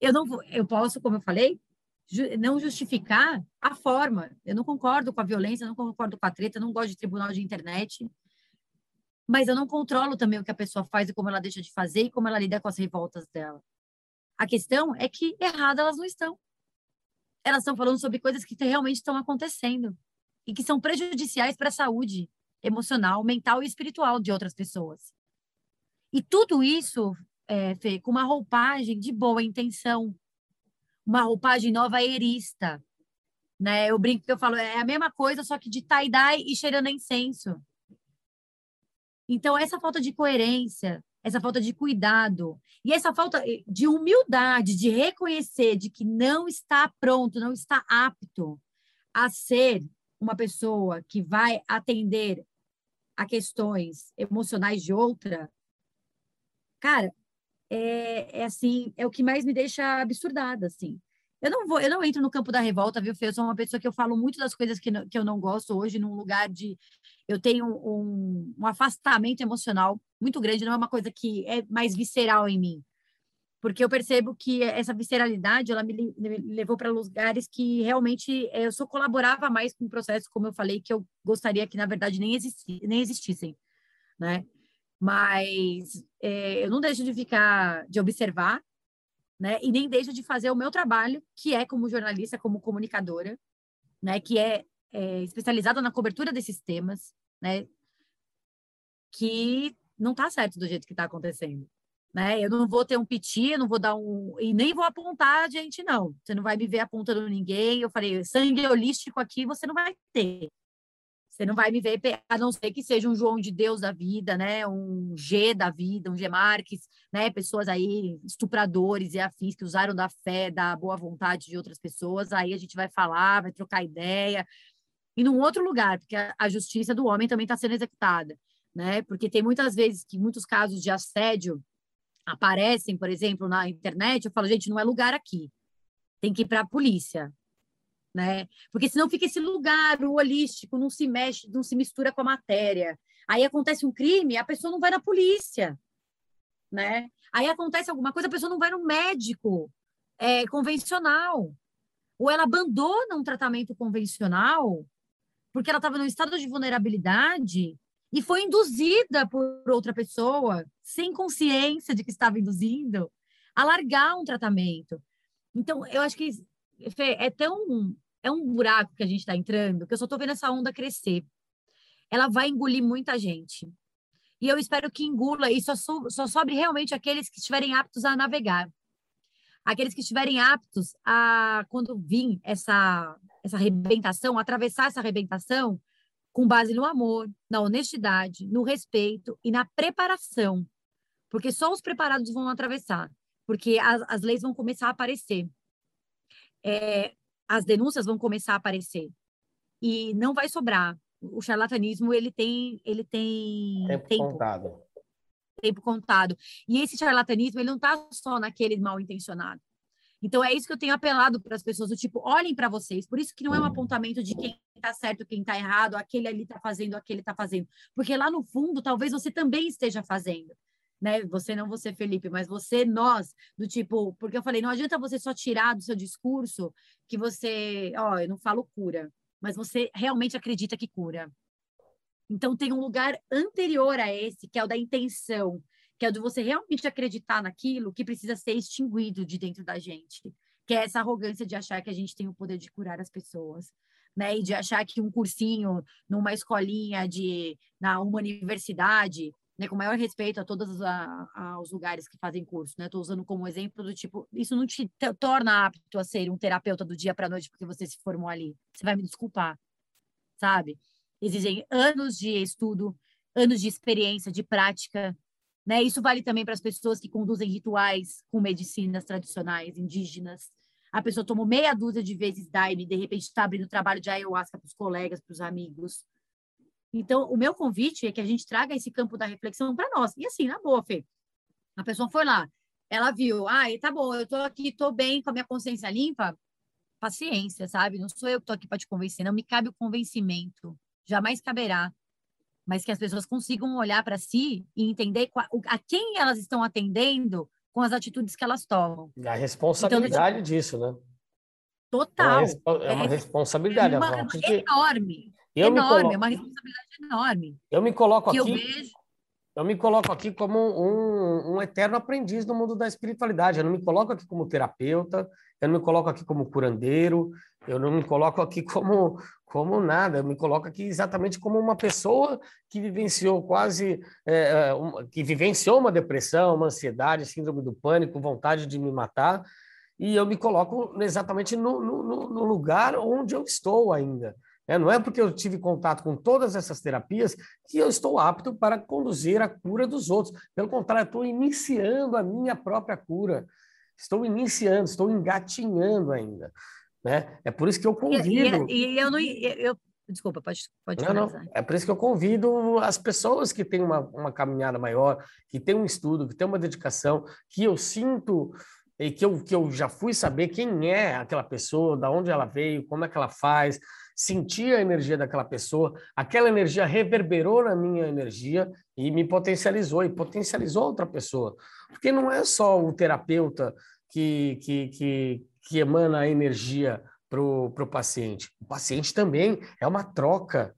Eu posso, como eu falei, não justificar a forma. Eu não concordo com a violência, não concordo com a treta, não gosto de tribunal de internet. Mas eu não controlo também o que a pessoa faz e como ela deixa de fazer e como ela lida com as revoltas dela. A questão é que erradas elas não estão. Elas estão falando sobre coisas que realmente estão acontecendo e que são prejudiciais para a saúde emocional, mental e espiritual de outras pessoas. E tudo isso, Fê, com uma roupagem de boa intenção, uma roupagem novaerista, né? Eu brinco que eu falo, é a mesma coisa, só que de tie-dye e cheirando a incenso. Então, essa falta de coerência, essa falta de cuidado e essa falta de humildade, de reconhecer de que não está pronto, não está apto a ser uma pessoa que vai atender a questões emocionais de outra, cara, é assim, é o que mais me deixa absurdada, assim. Eu não entro no campo da revolta, viu, Fê? Eu sou uma pessoa que eu falo muito das coisas que eu não gosto hoje, num lugar de... Eu tenho um afastamento emocional muito grande, não é uma coisa que é mais visceral em mim. Porque eu percebo que essa visceralidade, ela me levou para lugares que realmente eu só colaborava mais com o processo, como eu falei, que eu gostaria que, na verdade, nem existissem, né? Mas eu não deixo de observar, né? E nem deixo de fazer o meu trabalho, que é como jornalista, como comunicadora, né? Que é especializada na cobertura desses temas, né? Que não está certo do jeito que está acontecendo, né? Eu não vou ter um piti, eu não vou dar um... E nem vou apontar, gente, não. Você não vai me ver apontando ninguém. Eu falei, sangue holístico aqui você não vai ter. Você não vai me ver, a não ser que seja um João de Deus da vida, né? Um G da vida, um G Marques, né? Pessoas aí, estupradores e afins, que usaram da fé, da boa vontade de outras pessoas. Aí a gente vai falar, vai trocar ideia. E num outro lugar, porque a justiça do homem também está sendo executada, né? Porque tem muitas vezes que muitos casos de assédio aparecem, por exemplo, na internet. Eu falo, gente, não é lugar aqui. Tem que ir para a polícia. Né? Porque senão fica esse lugar, o holístico, não se mexe, não se mistura com a matéria. Aí acontece um crime, a pessoa não vai na polícia, né? Aí acontece alguma coisa, a pessoa não vai no médico convencional. Ou ela abandona um tratamento convencional porque ela estava num estado de vulnerabilidade e foi induzida por outra pessoa, sem consciência de que estava induzindo, a largar um tratamento. Então, eu acho que, Fê, é um buraco que a gente está entrando, que eu só estou vendo essa onda crescer. Ela vai engolir muita gente. E eu espero que engula, e só sobre realmente aqueles que estiverem aptos a navegar. Aqueles que estiverem aptos a, quando vir essa arrebentação, atravessar essa arrebentação com base no amor, na honestidade, no respeito e na preparação. Porque só os preparados vão atravessar. Porque as leis vão começar a aparecer. As denúncias vão começar a aparecer e não vai sobrar. O charlatanismo ele tem tempo contado. E esse charlatanismo ele não está só naquele mal intencionado. Então é isso que eu tenho apelado para as pessoas, do tipo, olhem para vocês. Por isso que não é um apontamento de quem está certo, quem está errado, aquele ali está fazendo, aquele está fazendo, porque lá no fundo talvez você também esteja fazendo. Né? Você não, você, Felipe, mas você, nós, do tipo, porque eu falei, não adianta você só tirar do seu discurso que você, eu não falo cura, mas você realmente acredita que cura. Então tem um lugar anterior a esse, que é o da intenção, que é o de você realmente acreditar naquilo que precisa ser extinguido de dentro da gente, que é essa arrogância de achar que a gente tem o poder de curar as pessoas. Né, e de achar que um cursinho numa escolinha, numa universidade, né, com maior respeito a todos os lugares que fazem curso, né? Estou usando como exemplo do tipo, isso não te torna apto a ser um terapeuta do dia para a noite porque você se formou ali. Você vai me desculpar, sabe? Exigem anos de estudo, anos de experiência, de prática, né? Isso vale também para as pessoas que conduzem rituais com medicinas tradicionais, indígenas. A pessoa tomou meia dúzia de vezes daime, de repente está abrindo trabalho de ayahuasca para os colegas, para os amigos. Então, o meu convite é que a gente traga esse campo da reflexão para nós. E assim, na boa, Fê, a pessoa foi lá, ela viu, tá bom, eu tô aqui, tô bem, com a minha consciência limpa, paciência, sabe? Não sou eu que tô aqui para te convencer, não me cabe o convencimento, jamais caberá. Mas que as pessoas consigam olhar para si e entender a quem elas estão atendendo com as atitudes que elas tomam. A responsabilidade então, disso, né? Total. É uma responsabilidade. É uma enorme. É uma responsabilidade enorme. Eu me coloco aqui como um eterno aprendiz no mundo da espiritualidade. Eu não me coloco aqui como terapeuta, eu não me coloco aqui como curandeiro, eu não me coloco aqui como nada. Eu me coloco aqui exatamente como uma pessoa que vivenciou uma depressão, uma ansiedade, síndrome do pânico, vontade de me matar. E eu me coloco exatamente no lugar onde eu estou ainda. Não é porque eu tive contato com todas essas terapias que eu estou apto para conduzir a cura dos outros. Pelo contrário, estou iniciando a minha própria cura. Estou iniciando, estou engatinhando ainda. Né? É por isso que eu convido... Desculpa, pode falar. Não. É por isso que eu convido as pessoas que têm uma caminhada maior, que têm um estudo, que têm uma dedicação, que eu sinto e que eu já fui saber quem é aquela pessoa, de onde ela veio, como é que ela faz, sentir a energia daquela pessoa, aquela energia reverberou na minha energia e me potencializou, e potencializou outra pessoa. Porque não é só o terapeuta que emana a energia para o paciente. O paciente também é uma troca,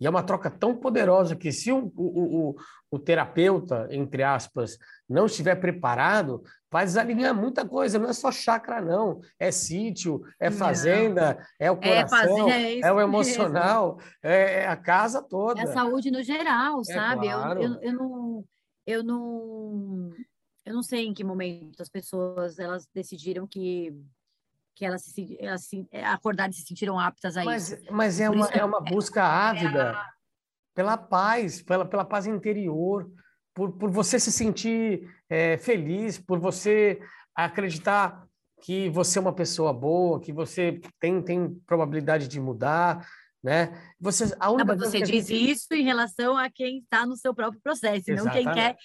e é uma troca tão poderosa que se o terapeuta, entre aspas, não estiver preparado, vai desalinhar muita coisa, não é só chácara, não. É sítio, é fazenda, é o coração, é o emocional, é a casa toda. É a saúde no geral, sabe? Claro. Eu não sei em que momento as pessoas elas decidiram que elas se acordaram e se sentiram aptas a isso. Mas é uma busca ávida pela paz, pela paz interior, por você se sentir feliz, por você acreditar que você é uma pessoa boa, que você tem probabilidade de mudar, né? Você diz isso em relação a quem está no seu próprio processo, exatamente. Não quem quer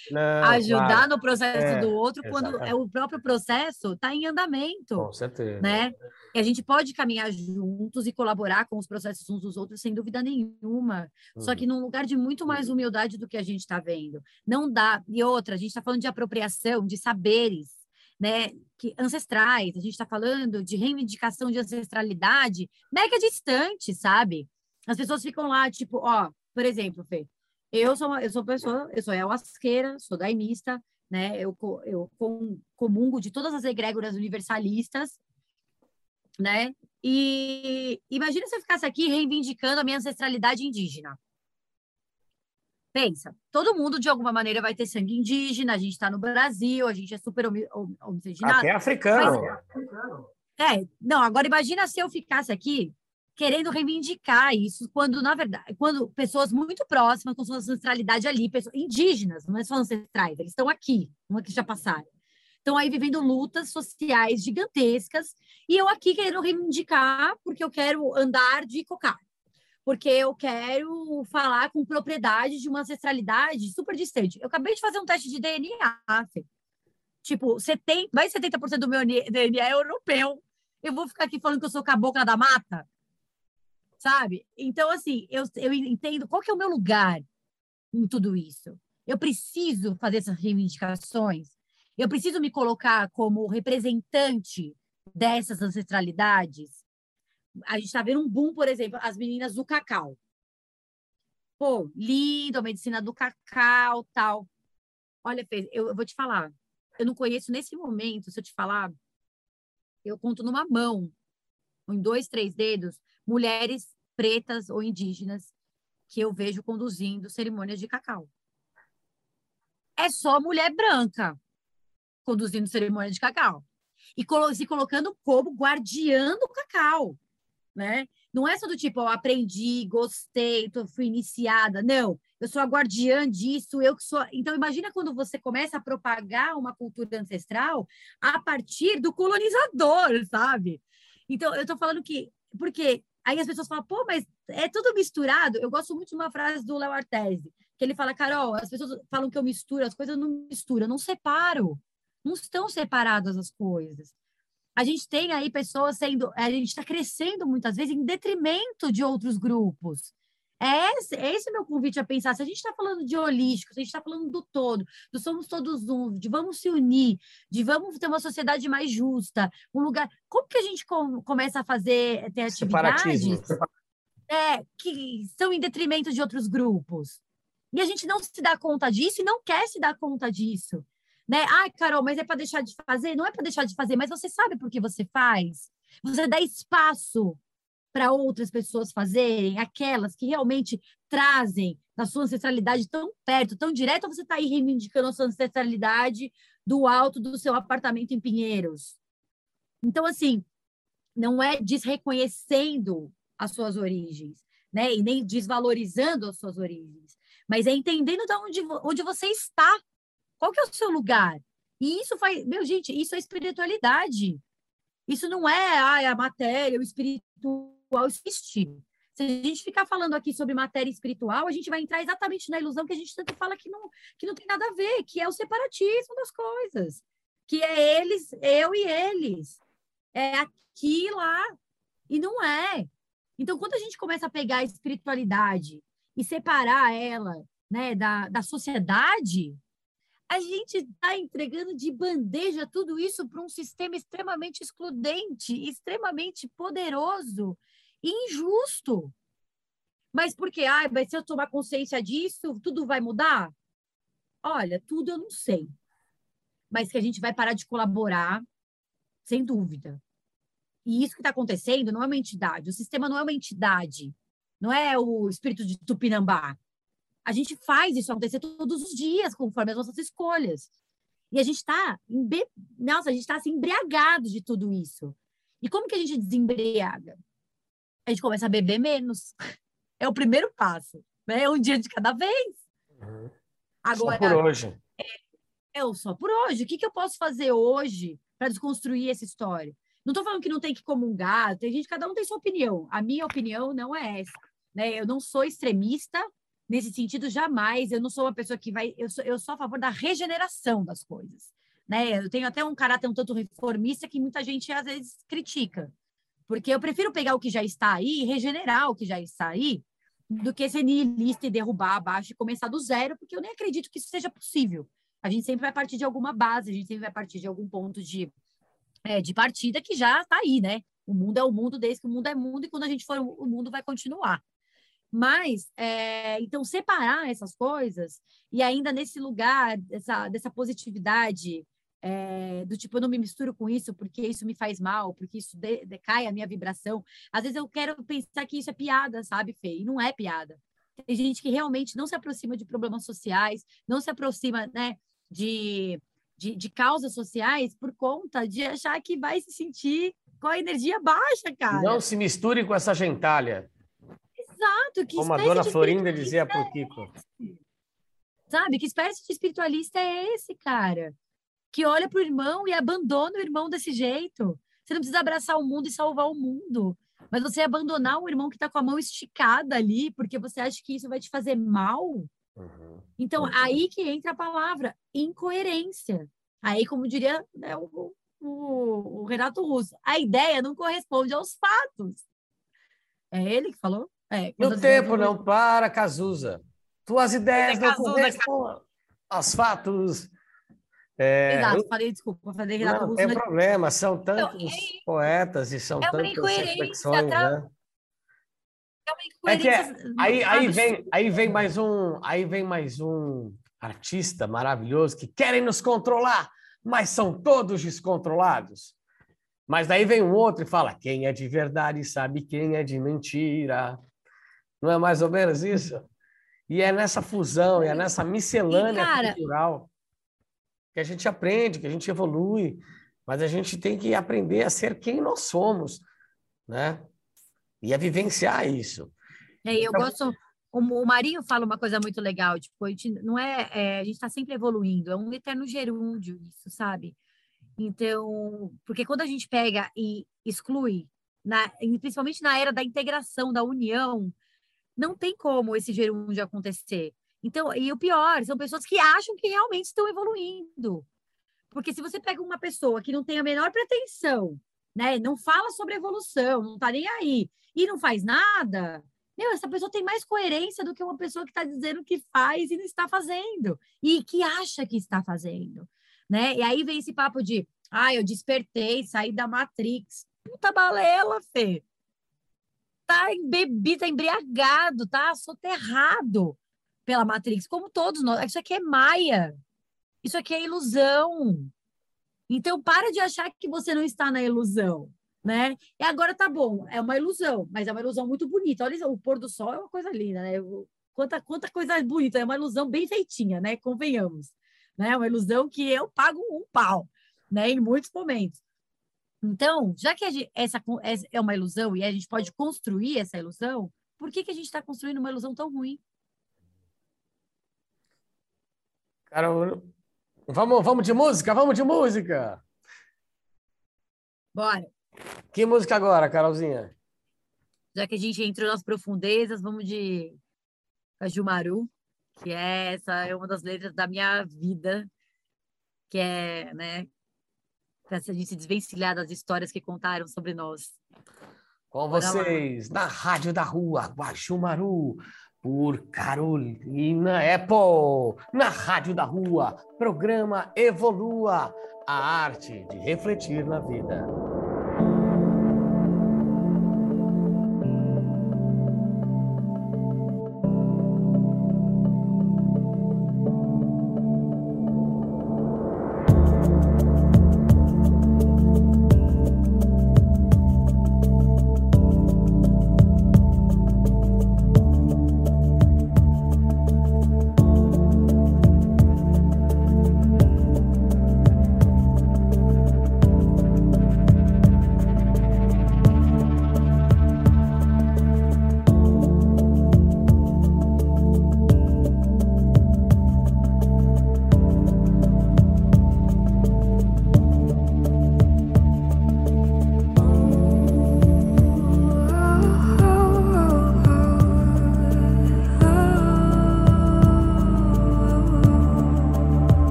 ajudar no processo do outro, quando é o próprio processo está em andamento. Com certeza. Né? E a gente pode caminhar juntos e colaborar com os processos uns dos outros, sem dúvida nenhuma. Só que num lugar de muito mais humildade do que a gente está vendo. Não dá. E outra, a gente está falando de apropriação, de saberes, né, que ancestrais, a gente está falando de reivindicação de ancestralidade mega distante, sabe? As pessoas ficam lá, tipo, ó, por exemplo, Fê, eu sou ayahuasqueira, sou daimista, né? Eu comungo de todas as egrégoras universalistas, né? E imagina se eu ficasse aqui reivindicando a minha ancestralidade indígena. Pensa, todo mundo de alguma maneira vai ter sangue indígena, a gente está no Brasil, a gente é super homicidinado. Até africano. Mas, não, agora imagina se eu ficasse aqui querendo reivindicar isso, quando, na verdade, quando pessoas muito próximas, com sua ancestralidade ali, pessoas indígenas, não é só ancestrais, eles estão aqui, não é que já passaram. Estão aí vivendo lutas sociais gigantescas, e eu aqui querendo reivindicar porque eu quero andar de cocar. Porque eu quero falar com propriedade de uma ancestralidade super distante. Eu acabei de fazer um teste de DNA, Fê. Tipo, mais de 70% do meu DNA é europeu. Eu vou ficar aqui falando que eu sou cabocla da mata? Sabe? Então, assim, eu entendo qual que é o meu lugar em tudo isso. Eu preciso fazer essas reivindicações. Eu preciso me colocar como representante dessas ancestralidades. A gente está vendo um boom, por exemplo, as meninas do cacau. Pô, lindo, a medicina do cacau, tal. Olha, Fê, eu vou te falar. Eu não conheço nesse momento, se eu te falar, eu conto numa mão, em 2, 3 dedos, mulheres pretas ou indígenas que eu vejo conduzindo cerimônias de cacau. É só mulher branca conduzindo cerimônia de cacau. E se colocando como guardiã do cacau. Né? Não é só do tipo, eu aprendi, gostei, fui iniciada. Não, eu sou a guardiã disso, eu que sou... Então, imagina quando você começa a propagar uma cultura ancestral a partir do colonizador, sabe? Então, eu tô falando que... Porque aí as pessoas falam, pô, mas é tudo misturado. Eu gosto muito de uma frase do Léo Artesi, que ele fala, Carol, as pessoas falam que eu misturo, as coisas não misturam, eu não separo. Não estão separadas as coisas. A gente tem aí pessoas sendo... A gente está crescendo muitas vezes em detrimento de outros grupos. É esse o meu convite a pensar. Se a gente está falando de holístico, se a gente está falando do todo, do somos todos um, de vamos se unir, de vamos ter uma sociedade mais justa, um lugar... Como que a gente começa a fazer, ter atividades que são em detrimento de outros grupos? E a gente não se dá conta disso e não quer se dar conta disso. Né? Ai, Carol, mas é para deixar de fazer? Não é para deixar de fazer, mas você sabe por que você faz. Você dá espaço para outras pessoas fazerem, aquelas que realmente trazem a sua ancestralidade tão perto, tão direto, ou você está aí reivindicando a sua ancestralidade do alto do seu apartamento em Pinheiros? Então, assim, não é desreconhecendo as suas origens, né? E nem desvalorizando as suas origens, mas é entendendo de onde você está, qual que é o seu lugar. E isso faz, meu gente, isso é espiritualidade. Isso não é a matéria, o espiritual existe. Se a gente ficar falando aqui sobre matéria espiritual, a gente vai entrar exatamente na ilusão que a gente tanto fala que não tem nada a ver, que é o separatismo das coisas, que é eles, eu e eles, é aqui e lá, e não é. Então, quando a gente começa a pegar a espiritualidade e separar ela, né, da sociedade, a gente está entregando de bandeja tudo isso para um sistema extremamente excludente, extremamente poderoso, injusto. Mas porque, mas se eu tomar consciência disso, tudo vai mudar? Olha, tudo eu não sei. Mas que a gente vai parar de colaborar, sem dúvida. E isso que está acontecendo não é uma entidade. O sistema não é uma entidade. Não é o espírito de Tupinambá. A gente faz isso acontecer todos os dias, conforme as nossas escolhas. E a gente está... Nossa, a gente está assim, embriagado de tudo isso. E como que a gente desembriaga? A gente começa a beber menos. É o primeiro passo, né? Um dia de cada vez. Uhum. Agora, só por hoje. Só por hoje. O que eu posso fazer hoje para desconstruir essa história? Não estou falando que não tem que comungar. Tem gente, cada um tem sua opinião. A minha opinião não é essa, né? Eu não sou extremista nesse sentido, jamais. Eu não sou uma pessoa que vai... Eu sou a favor da regeneração das coisas, né? Eu tenho até um caráter um tanto reformista que muita gente, às vezes, critica. Porque eu prefiro pegar o que já está aí e regenerar o que já está aí do que ser niilista e derrubar abaixo e começar do zero, porque eu nem acredito que isso seja possível. A gente sempre vai partir de alguma base, a gente sempre vai partir de algum ponto de partida que já está aí, né? O mundo é o mundo desde que o mundo é mundo e quando a gente for, o mundo vai continuar. Mas, então, separar essas coisas e ainda nesse lugar dessa positividade... do tipo, eu não me misturo com isso porque isso me faz mal, porque isso decai a minha vibração. Às vezes eu quero pensar que isso é piada, sabe, Fê? E não é piada. Tem gente que realmente não se aproxima de problemas sociais, não se aproxima, né, de causas sociais por conta de achar que vai se sentir com a energia baixa, cara. Não se misture com essa gentalha. Exato. Como a Dona Florinda dizia para o Kiko. Sabe, que espécie de espiritualista é esse, cara? Que olha para o irmão e abandona o irmão desse jeito. Você não precisa abraçar o mundo e salvar o mundo, mas você abandonar o irmão que está com a mão esticada ali, porque você acha que isso vai te fazer mal. Uhum. Então, aí que entra a palavra incoerência. Aí, como diria, né, o Renato Russo, a ideia não corresponde aos fatos. É ele que falou? O tempo não para, Cazuza. Tuas ideias não correspondem aos fatos. Exato, falei Renato Russo. Não tem problema, são tantos poetas e são tantas reflexões, né? É uma incoerência. Aí vem mais um artista maravilhoso que querem nos controlar, mas são todos descontrolados. Mas daí vem um outro e fala, quem é de verdade sabe quem é de mentira. Não é mais ou menos isso? E é nessa fusão, é nessa miscelânea cultural... que a gente aprende, que a gente evolui, mas a gente tem que aprender a ser quem nós somos, né? E a vivenciar isso. O Marinho fala uma coisa muito legal, tipo, a gente está sempre evoluindo, é um eterno gerúndio isso, sabe? Então, porque quando a gente pega e exclui, principalmente na era da integração, da união, não tem como esse gerúndio acontecer. Então, e o pior, são pessoas que acham que realmente estão evoluindo. Porque se você pega uma pessoa que não tem a menor pretensão, né, não fala sobre evolução, não está nem aí, e não faz nada, essa pessoa tem mais coerência do que uma pessoa que está dizendo que faz e não está fazendo, e que acha que está fazendo, né? E aí vem esse papo de, eu despertei, saí da Matrix. Puta balela, Fê. Tá embebido, tá embriagado, tá soterrado pela Matrix, como todos nós. Isso aqui é maia. Isso aqui é ilusão. Então, para de achar que você não está na ilusão, né? E agora tá bom, é uma ilusão, mas é uma ilusão muito bonita. Olha, o pôr do sol é uma coisa linda, né? Quanta coisa bonita. É uma ilusão bem feitinha, né? Convenhamos. Né? Uma ilusão que eu pago um pau, né? Em muitos momentos. Então, já que essa é uma ilusão e a gente pode construir essa ilusão, Por que que a gente está construindo uma ilusão tão ruim? Carol, vamos de música? Vamos de música! Bora! Que música agora, Carolzinha? Já que a gente entrou nas profundezas, vamos de Cajumaru, que é, essa é uma das letras da minha vida, que é, né, para a gente se desvencilhar das histórias que contaram sobre nós. Com vocês, na Rádio da Rua, Guaxumaru, por Carolina Apple. Na Rádio da Rua, programa Evolua, a arte de refletir na vida.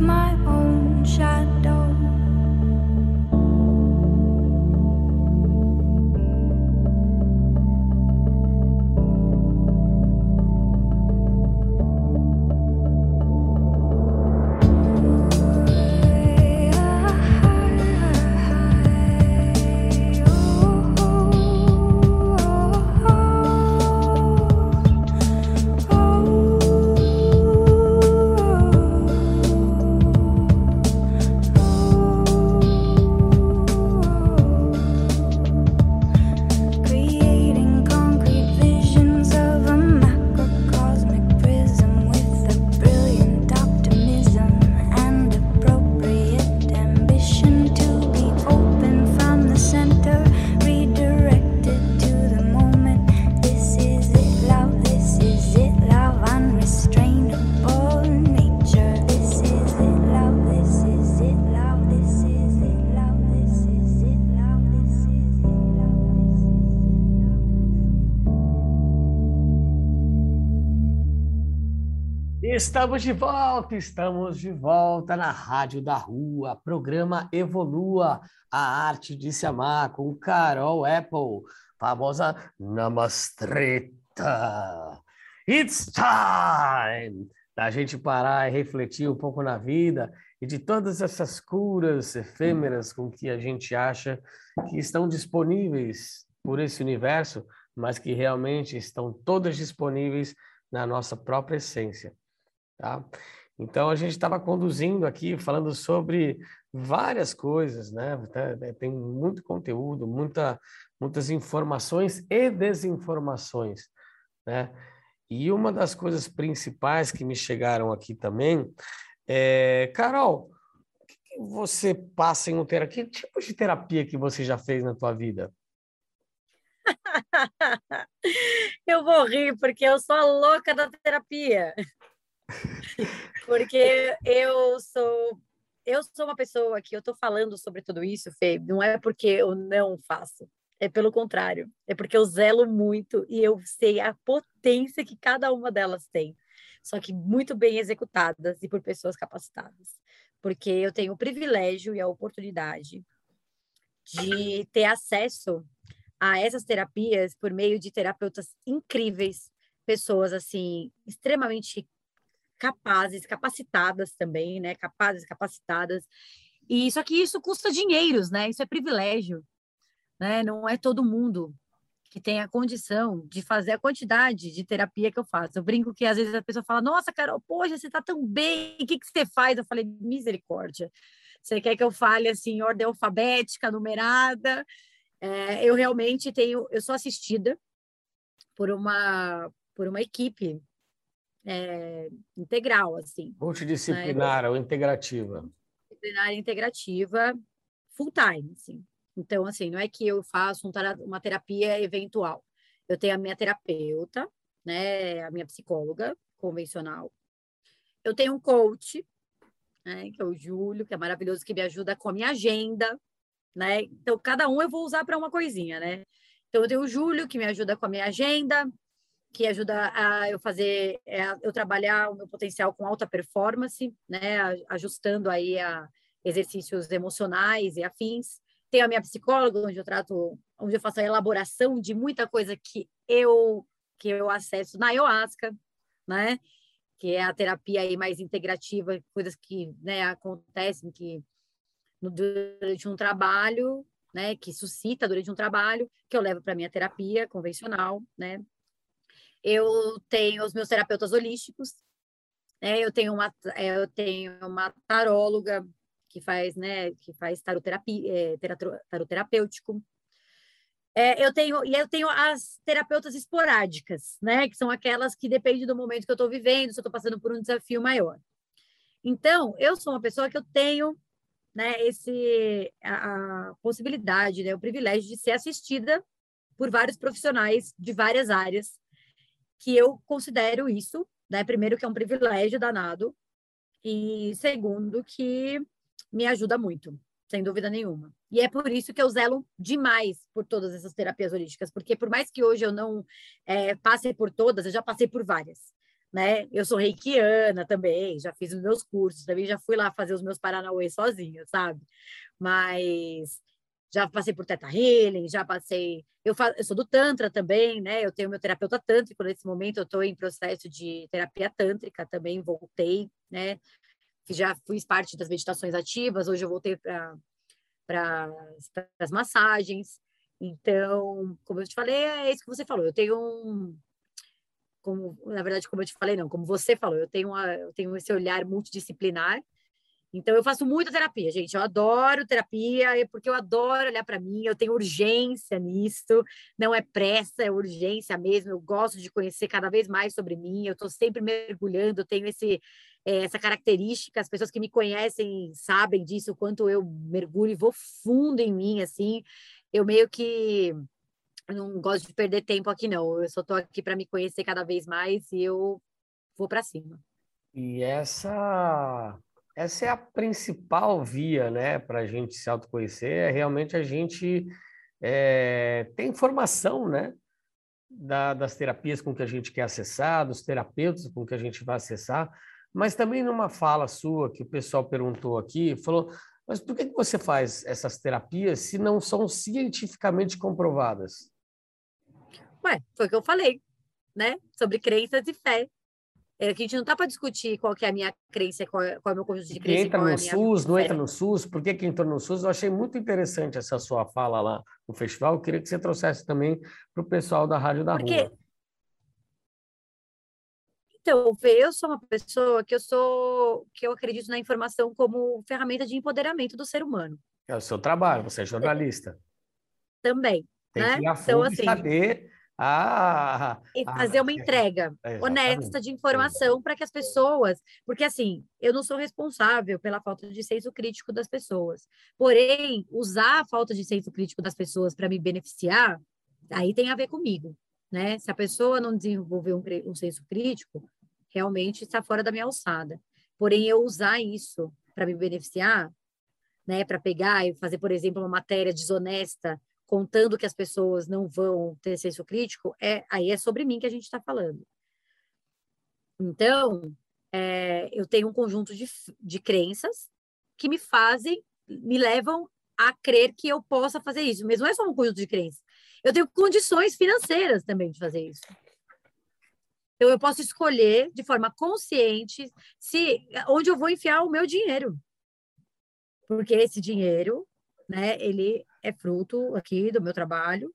My own shadow. Estamos de volta na Rádio da Rua, programa Evolua, a arte de se amar, com Carol Apple, famosa Namastreta. It's time da gente parar e refletir um pouco na vida e de todas essas curas efêmeras com que a gente acha que estão disponíveis por esse universo, mas que realmente estão todas disponíveis na nossa própria essência. Tá? Então, a gente estava conduzindo aqui, falando sobre várias coisas, né? Tem muito conteúdo, muitas informações e desinformações, né? E uma das coisas principais que me chegaram aqui também é... Carol, o que você passa em um terapia? Que tipo de terapia que você já fez na tua vida? Eu vou rir, porque eu sou a louca da terapia. Porque eu sou uma pessoa que eu tô falando sobre tudo isso, Fê, não é porque eu não faço, é pelo contrário, é porque eu zelo muito e eu sei a potência que cada uma delas tem, só que muito bem executadas e por pessoas capacitadas, porque eu tenho o privilégio e a oportunidade de ter acesso a essas terapias por meio de terapeutas incríveis, pessoas assim, extremamente capazes, capacitadas também, né? Capazes, capacitadas. E só que isso custa dinheiros, né? Isso é privilégio, né? Não é todo mundo que tem a condição de fazer a quantidade de terapia que eu faço. Eu brinco que às vezes a pessoa fala: nossa, Carol, poxa, você tá tão bem, o que que você faz? Eu falei: misericórdia. Você quer que eu fale assim, em ordem alfabética, numerada? É, eu realmente tenho... Eu sou assistida por uma equipe integral, assim. Multidisciplinar, né? Ou integrativa. Multidisciplinar, integrativa, full time, assim. Então, assim, não é que eu faço uma terapia eventual. Eu tenho a minha terapeuta, né? A minha psicóloga convencional. Eu tenho um coach, né? Que é o Júlio, que é maravilhoso, que me ajuda com a minha agenda, né? Então, cada um eu vou usar para uma coisinha, né? Então, eu tenho o Júlio, que me ajuda com a minha agenda, que ajuda a eu fazer, eu trabalhar o meu potencial com alta performance, né? Ajustando aí a exercícios emocionais e afins. Tenho a minha psicóloga, onde eu faço a elaboração de muita coisa que eu acesso na Ayahuasca, né? Que é a terapia aí mais integrativa, coisas que, né, acontecem durante um trabalho, né? Que suscita durante um trabalho, que eu levo para minha terapia convencional, né? Eu tenho os meus terapeutas holísticos, né? Eu tenho uma taróloga que faz tarot terapêutico. Eu tenho as terapeutas esporádicas, né? Que são aquelas que dependem do momento que eu estou vivendo, se eu estou passando por um desafio maior. Então, eu sou uma pessoa que eu tenho, né, a possibilidade, né, o privilégio de ser assistida por vários profissionais de várias áreas, que eu considero isso, né? Primeiro, que é um privilégio danado, e segundo, que me ajuda muito, sem dúvida nenhuma. E é por isso que eu zelo demais por todas essas terapias holísticas, porque por mais que hoje eu não passe por todas, eu já passei por várias, né? Eu sou reikiana também, já fiz os meus cursos, também já fui lá fazer os meus paranauê sozinha, sabe? Mas... já passei por Theta Healing, já passei... Eu sou do Tantra também, né? Eu tenho meu terapeuta tântrico. Nesse momento, eu estou em processo de terapia tântrica também, voltei, né? Já fiz parte das meditações ativas, hoje eu voltei para as massagens. Então, como eu te falei, é isso que você falou. Eu tenho um... como você falou, eu tenho esse olhar multidisciplinar. Então, eu faço muita terapia, gente. Eu adoro terapia, porque eu adoro olhar para mim. Eu tenho urgência nisso. Não é pressa, é urgência mesmo. Eu gosto de conhecer cada vez mais sobre mim. Eu estou sempre mergulhando. Eu tenho essa característica. As pessoas que me conhecem sabem disso, o quanto eu mergulho e vou fundo em mim, assim. Eu meio que... não gosto de perder tempo aqui, não. Eu só estou aqui para me conhecer cada vez mais e eu vou para cima. E essa é a principal via, né, para a gente se autoconhecer, é realmente a gente ter informação, né? das terapias com que a gente quer acessar, dos terapeutas com que a gente vai acessar, mas também numa fala sua que o pessoal perguntou aqui, falou, mas por que você faz essas terapias se não são cientificamente comprovadas? Ué, foi o que eu falei, né? Sobre crenças e fé. É que a gente não tá para discutir qual que é a minha crença, qual é o meu conjunto de crenças. Entra no SUS, não entra no SUS, por que entrou no SUS? Eu achei muito interessante essa sua fala lá no festival. Eu queria que você trouxesse também para o pessoal da Rádio da Rua. Então, eu sou uma pessoa que eu acredito na informação como ferramenta de empoderamento do ser humano. É o seu trabalho, você é jornalista. Também. Tem que ir a fundo e saber... e fazer uma entrega honesta de informação para que as pessoas... Porque, assim, eu não sou responsável pela falta de senso crítico das pessoas. Porém, usar a falta de senso crítico das pessoas para me beneficiar, aí tem a ver comigo, né? Se a pessoa não desenvolver um senso crítico, realmente está fora da minha alçada. Porém, eu usar isso para me beneficiar, né? Para pegar e fazer, por exemplo, uma matéria desonesta contando que as pessoas não vão ter senso crítico, aí é sobre mim que a gente está falando. Então, eu tenho um conjunto de crenças que me fazem, me levam a crer que eu possa fazer isso. Mas não é só um conjunto de crenças. Eu tenho condições financeiras também de fazer isso. Então, eu posso escolher de forma consciente onde eu vou enfiar o meu dinheiro. Porque esse dinheiro, né, ele... é fruto aqui do meu trabalho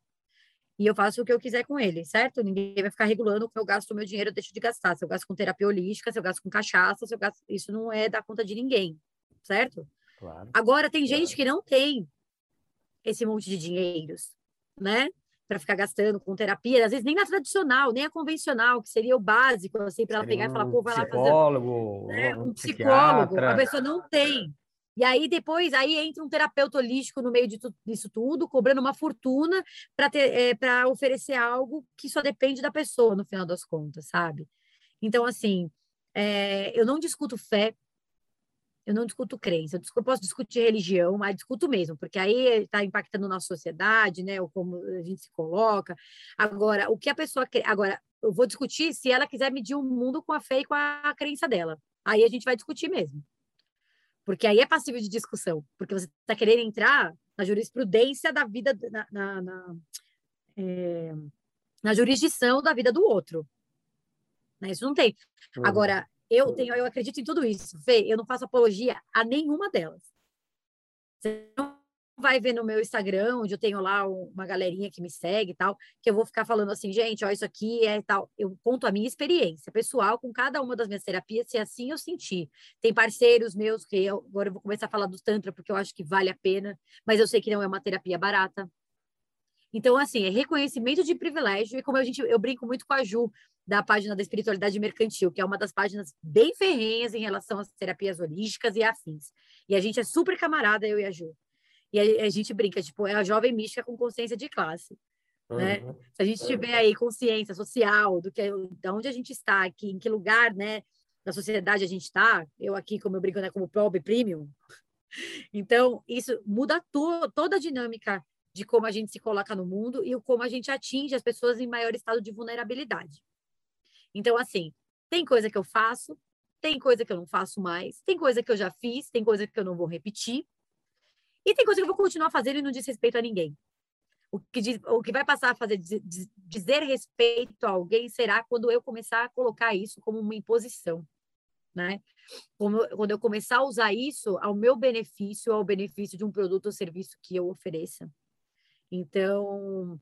e eu faço o que eu quiser com ele, certo? Ninguém vai ficar regulando como eu gasto o meu dinheiro, eu deixo de gastar. Se eu gasto com terapia holística, se eu gasto com cachaça, se eu gasto... isso não é da conta de ninguém, certo? Claro. Agora, tem gente que não tem esse monte de dinheiros, né? Para ficar gastando com terapia, às vezes nem a tradicional, nem a convencional, que seria o básico, assim, para ela pegar e falar, pô, vai lá fazer... Psicólogo, né? Um psicólogo, a pessoa não tem. E aí, depois, aí entra um terapeuta holístico no meio disso tudo, cobrando uma fortuna para oferecer algo que só depende da pessoa, no final das contas, sabe? Então, assim, eu não discuto fé, eu não discuto crença, eu posso discutir religião, mas discuto mesmo, porque aí está impactando na sociedade, né? Ou como a gente se coloca. Agora, o que a pessoa... Agora, eu vou discutir se ela quiser medir o mundo com a fé e com a crença dela. Aí a gente vai discutir mesmo. Porque aí é passível de discussão, porque você está querendo entrar na jurisprudência da vida, na jurisdição da vida do outro. Né? Isso não tem. Agora, eu acredito em tudo isso, Fê, eu não faço apologia a nenhuma delas. Você não vai ver no meu Instagram, onde eu tenho lá uma galerinha que me segue e tal, que eu vou ficar falando assim, gente, ó, isso aqui é tal. Eu conto a minha experiência pessoal com cada uma das minhas terapias, se assim eu senti. Tem parceiros meus agora eu vou começar a falar do Tantra, porque eu acho que vale a pena, mas eu sei que não é uma terapia barata. Então, assim, é reconhecimento de privilégio, e como eu brinco muito com a Ju, da página da Espiritualidade Mercantil, que é uma das páginas bem ferrenhas em relação às terapias holísticas e afins. E a gente é super camarada, eu e a Ju. E a gente brinca, tipo, é a jovem mística com consciência de classe, né? Uhum. Se a gente tiver aí consciência social de onde a gente está aqui, em que lugar, né, da sociedade a gente está, eu aqui, como eu brinco, né, como Probe Premium. Então, isso muda toda a dinâmica de como a gente se coloca no mundo e como a gente atinge as pessoas em maior estado de vulnerabilidade. Então, assim, tem coisa que eu faço, tem coisa que eu não faço mais, tem coisa que eu já fiz, tem coisa que eu não vou repetir. E tem coisa que eu vou continuar fazendo e não diz respeito a ninguém. O que vai passar a fazer dizer respeito a alguém será quando eu começar a colocar isso como uma imposição, né? Quando eu começar a usar isso ao meu benefício, ao benefício de um produto ou serviço que eu ofereça. Então,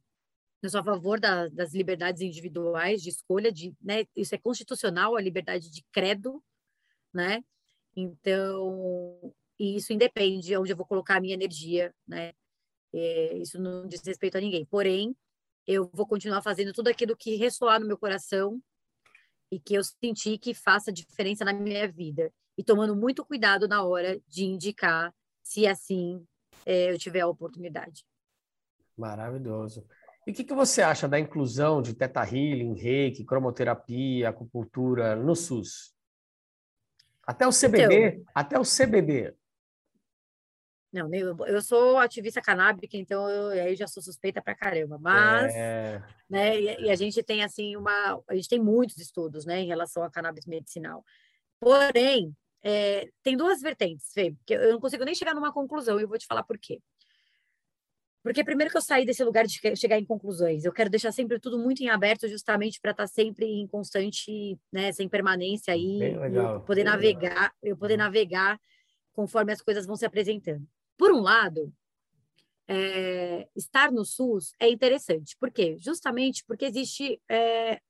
eu sou a favor das liberdades individuais, de escolha, né? Isso é constitucional, a liberdade de credo, né? Então... E isso independe de onde eu vou colocar a minha energia, né? Isso não diz respeito a ninguém. Porém, eu vou continuar fazendo tudo aquilo que ressoar no meu coração e que eu senti que faça diferença na minha vida. E tomando muito cuidado na hora de indicar, se assim eu tiver a oportunidade. Maravilhoso. E o que você acha da inclusão de Theta Healing, Reiki, cromoterapia, acupuntura no SUS? Até o CBD? Então, até o CBD. Não, eu sou ativista canábica, então eu já sou suspeita pra caramba, mas, né, e a gente tem, assim, a gente tem muitos estudos, né, em relação a cannabis medicinal. Porém, tem duas vertentes, Fê, porque eu não consigo nem chegar numa conclusão, e eu vou te falar por quê. Porque primeiro que eu saí desse lugar de chegar em conclusões, eu quero deixar sempre tudo muito em aberto, justamente para estar sempre em constante, né, sem permanência aí, eu poder navegar conforme as coisas vão se apresentando. Por um lado, estar no SUS é interessante. Por quê? Justamente porque existe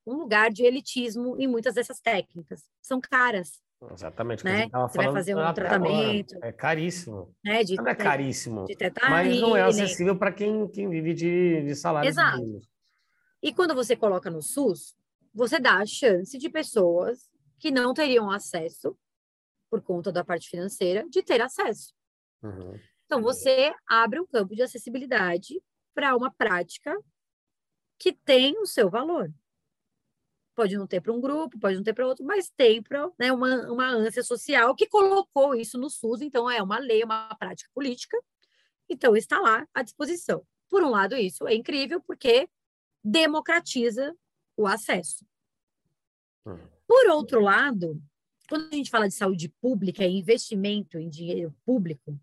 um lugar de elitismo em muitas dessas técnicas. São caras. Exatamente. Né? Você vai fazer um tratamento. Agora. É caríssimo. Né? Não é caríssimo, mas não é acessível para quem vive de salário. Exato. E quando você coloca no SUS, você dá a chance de pessoas que não teriam acesso, por conta da parte financeira, de ter acesso. Uhum. Então, você abre um campo de acessibilidade para uma prática que tem o seu valor. Pode não ter para um grupo, pode não ter para outro, mas tem para, né, uma ânsia social que colocou isso no SUS, então é uma lei, uma prática política, então está lá à disposição. Por um lado, isso é incrível, porque democratiza o acesso. Por outro lado, quando a gente fala de saúde pública e investimento em dinheiro público,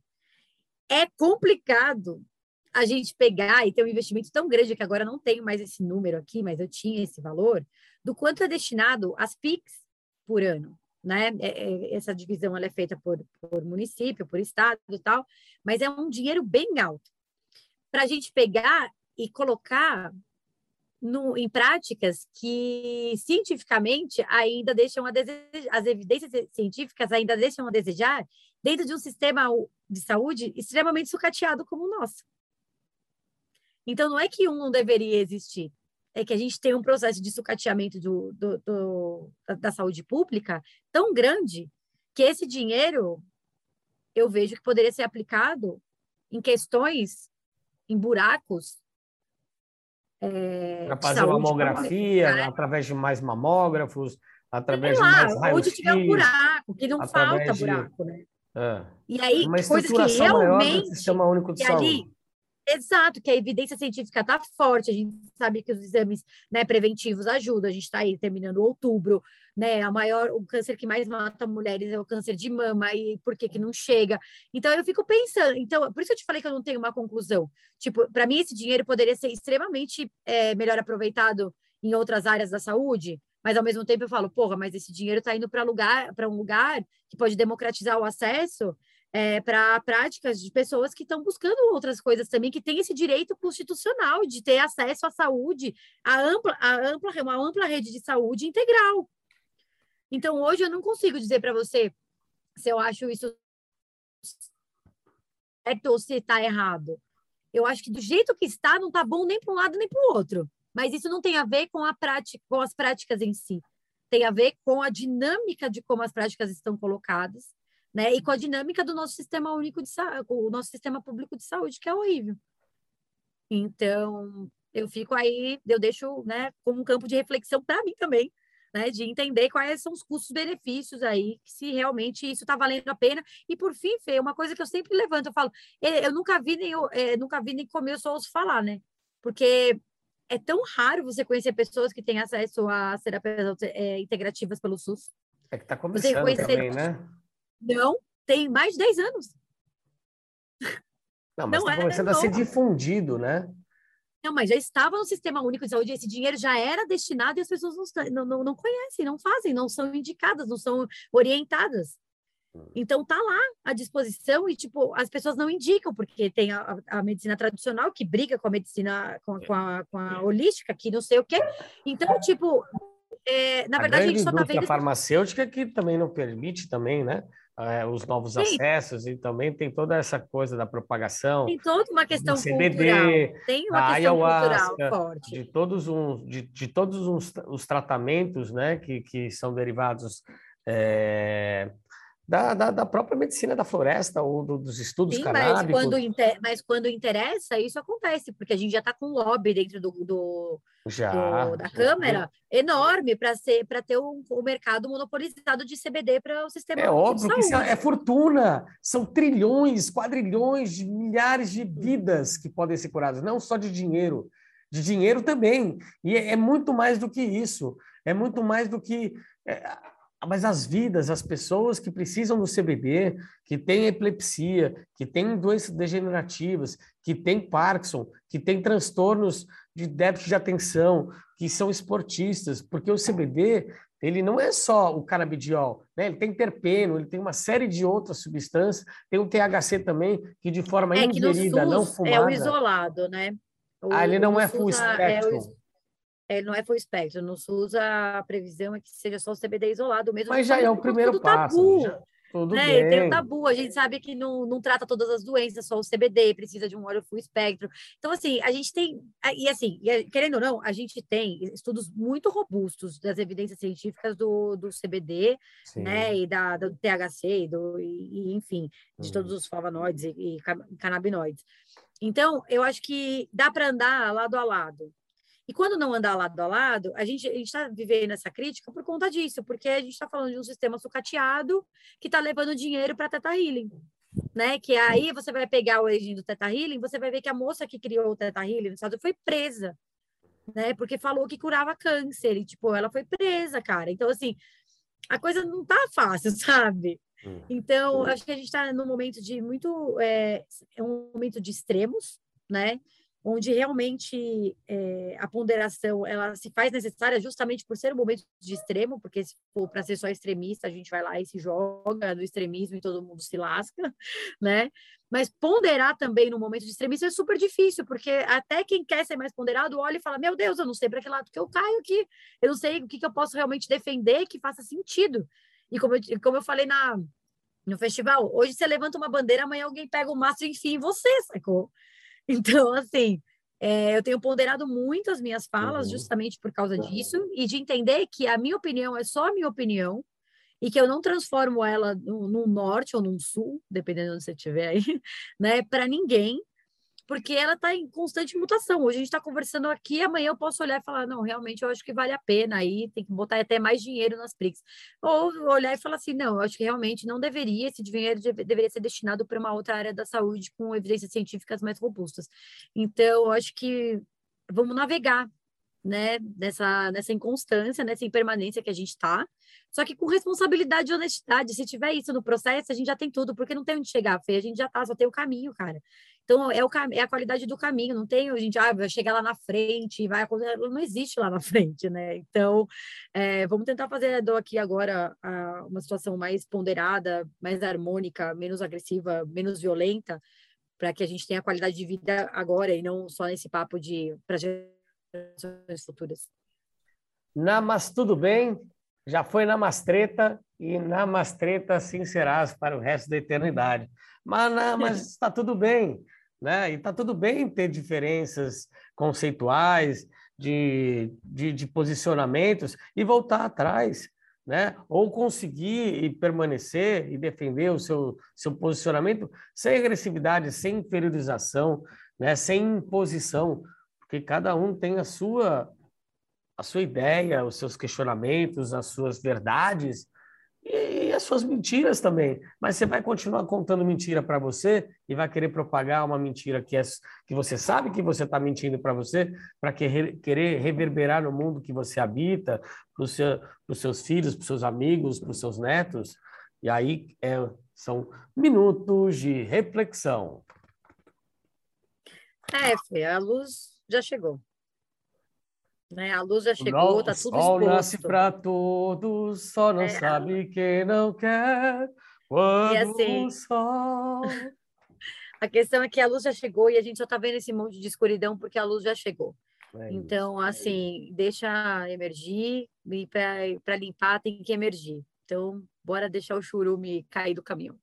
é complicado a gente pegar e ter um investimento tão grande, que agora não tenho mais esse número aqui, mas eu tinha esse valor, do quanto é destinado às PICs por ano, né? Essa divisão ela é feita por município, por estado e tal, mas é um dinheiro bem alto. Para a gente pegar e colocar em práticas que cientificamente ainda deixam a desejar, as evidências científicas ainda deixam a desejar, dentro de um sistema de saúde extremamente sucateado como o nosso. Então, não é que um não deveria existir, é que a gente tem um processo de sucateamento da saúde pública tão grande que esse dinheiro, eu vejo que poderia ser aplicado em questões, em buracos, para fazer mamografia, pública, né? Através de mais mamógrafos, através de mais raio-x, onde tiver um buraco, que não falta buraco, né? E aí, coisas que realmente... do Sistema Único de Saúde. Ali, exato, que a evidência científica está forte, a gente sabe que os exames, né, preventivos ajudam, a gente está aí terminando outubro, né, o câncer que mais mata mulheres é o câncer de mama, e por que que não chega? Então, eu fico pensando, então, por isso que eu te falei que eu não tenho uma conclusão, tipo, para mim esse dinheiro poderia ser extremamente melhor aproveitado em outras áreas da saúde, mas ao mesmo tempo eu falo, porra, mas esse dinheiro está indo para um lugar que pode democratizar o acesso para práticas de pessoas que estão buscando outras coisas também, que têm esse direito constitucional de ter acesso à saúde, uma ampla rede de saúde integral. Então, hoje eu não consigo dizer para você se eu acho isso certo ou se está errado. Eu acho que do jeito que está, não está bom nem para um lado nem para o outro. Mas isso não tem a ver com as práticas em si. Tem a ver com a dinâmica de como as práticas estão colocadas, né? E com a dinâmica do nosso sistema único de saúde, o nosso sistema público de saúde, que é horrível. Então, eu fico aí, eu deixo, né, como um campo de reflexão para mim também, né, de entender quais são os custos-benefícios aí, se realmente isso está valendo a pena. E, por fim, Fê, uma coisa que eu sempre levanto, eu falo, eu nunca vi nem como eu só ouço falar, né? Porque é tão raro você conhecer pessoas que têm acesso a terapias integrativas pelo SUS. É que está começando também, né? Não, tem mais de 10 anos. Não, mas está começando a ser difundido, né? Não, mas já estava no Sistema Único de Saúde, esse dinheiro já era destinado e as pessoas não conhecem, não fazem, não são indicadas, não são orientadas. Então, tá lá à disposição e, tipo, as pessoas não indicam, porque tem a medicina tradicional que briga com a medicina, com a holística, que não sei o quê. Então, tipo, na verdade, a gente só tá vendo... A farmacêutica que também não permite também, né? Os novos acessos e também tem toda essa coisa da propagação. Tem toda uma questão cultural. Tem uma questão cultural forte. De todos os tratamentos, né, que são derivados da própria medicina da floresta ou dos estudos canábicos. Mas quando interessa, isso acontece, porque a gente já está com um lobby dentro da Câmara enorme para ter um mercado monopolizado de CBD para o sistema de saúde. É óbvio que isso é fortuna, são trilhões, quadrilhões, milhares de vidas que podem ser curadas, não só de dinheiro também, e é muito mais do que isso, é muito mais do que... Mas as vidas, as pessoas que precisam do CBD, que têm epilepsia, que têm doenças degenerativas, que têm Parkinson, que têm transtornos de déficit de atenção, que são esportistas, porque o CBD, ele não é só o canabidiol, né? Ele tem terpeno, ele tem uma série de outras substâncias, tem o THC também, que de forma ingerida, não fumada... É o isolado, né? Ele não é full spectrum. Ele não é full espectro, no SUS a previsão é que seja só o CBD isolado mesmo. Mas já é o primeiro passo. Tabu, já, tudo né? bem. Tem um tabu, a gente sabe que não trata todas as doenças, só o CBD precisa de um óleo full espectro. Então, assim, a gente tem... E assim, querendo ou não, a gente tem estudos muito robustos das evidências científicas do CBD, sim, né? E do THC, enfim, de todos os flavonoides e canabinoides. Então, eu acho que dá para andar lado a lado. E quando não andar lado a lado, a gente está vivendo essa crítica por conta disso, porque a gente está falando de um sistema sucateado que está levando dinheiro para a Theta Healing, né? Que aí você vai pegar a origem do Theta Healing, você vai ver que a moça que criou o Theta Healing no Estado foi presa, né? Porque falou que curava câncer e, tipo, ela foi presa, cara. Então, assim, a coisa não tá fácil, sabe? Então, acho que a gente está num momento de muito... É um momento de extremos, né? Onde realmente a ponderação ela se faz necessária justamente por ser um momento de extremo, porque se for para ser só extremista, a gente vai lá e se joga no extremismo e todo mundo se lasca, né? Mas ponderar também no momento de extremismo é super difícil, porque até quem quer ser mais ponderado olha e fala, meu Deus, eu não sei para que lado que eu caio aqui, eu não sei o que eu posso realmente defender que faça sentido. E como eu falei no festival, hoje você levanta uma bandeira, amanhã alguém pega o mastro e enfia em você, sacou? Então, assim, eu tenho ponderado muito as minhas falas justamente por causa disso e de entender que a minha opinião é só a minha opinião e que eu não transformo ela num norte ou num sul, dependendo de onde você estiver aí, né, para ninguém, porque ela está em constante mutação. Hoje a gente está conversando aqui, amanhã eu posso olhar e falar, não, realmente eu acho que vale a pena aí, tem que botar até mais dinheiro nas PRICs. Ou olhar e falar assim, não, eu acho que realmente não deveria, esse dinheiro deveria ser destinado para uma outra área da saúde com evidências científicas mais robustas. Então, eu acho que vamos navegar, né, nessa inconstância, nessa impermanência que a gente está, só que com responsabilidade e honestidade. Se tiver isso no processo, a gente já tem tudo, porque não tem onde chegar, Fê, a gente já tá, só tem o caminho, cara. Então, é a qualidade do caminho, não tem a gente, vai chegar lá na frente, não existe lá na frente, né? Então, vamos tentar fazer aqui agora uma situação mais ponderada, mais harmônica, menos agressiva, menos violenta, para que a gente tenha a qualidade de vida agora e não só nesse papo de... futuras. Namas, tudo bem? Já foi namastreta e namastreta sim serás para o resto da eternidade. Mas está tudo bem, né? E está tudo bem ter diferenças conceituais, de posicionamentos e voltar atrás, né? Ou conseguir e permanecer e defender o seu posicionamento sem agressividade, sem inferiorização, né? Sem imposição. Que cada um tem a sua ideia, os seus questionamentos, as suas verdades e as suas mentiras também. Mas você vai continuar contando mentira para você e vai querer propagar uma mentira que você sabe que você está mentindo para você, para querer reverberar no mundo que você habita, para os seus filhos, para os seus amigos, para os seus netos. E aí são minutos de reflexão. Fê, a luz... já chegou, né? A luz já chegou, está tudo exposto. O sol nasce para todos, só não sabe quem não quer quando assim, o sol... A questão é que a luz já chegou e a gente só está vendo esse monte de escuridão porque a luz já chegou. Então, assim, deixa emergir e para limpar tem que emergir. Então, bora deixar o churume cair do caminhão.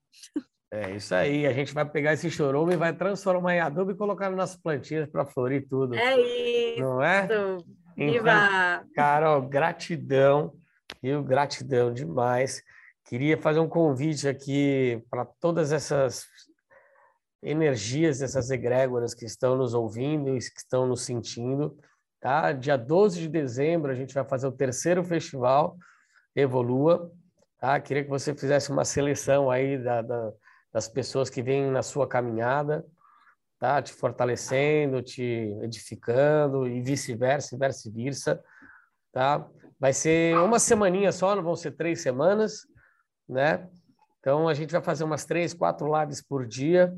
É isso aí, a gente vai pegar esse chorume e vai transformar em adubo e colocar nas nossas plantinhas para florir tudo. É isso! Não é? Viva! Então, Carol, gratidão demais. Queria fazer um convite aqui para todas essas energias, essas egrégoras que estão nos ouvindo e que estão nos sentindo, tá? Dia 12 de dezembro a gente vai fazer o terceiro festival Evolua, tá? Queria que você fizesse uma seleção aí das pessoas que vêm na sua caminhada, tá? Te fortalecendo, te edificando e vice-versa, tá? Vai ser uma semaninha só, não vão ser 3 semanas, né? Então a gente vai fazer umas 3, 4 lives por dia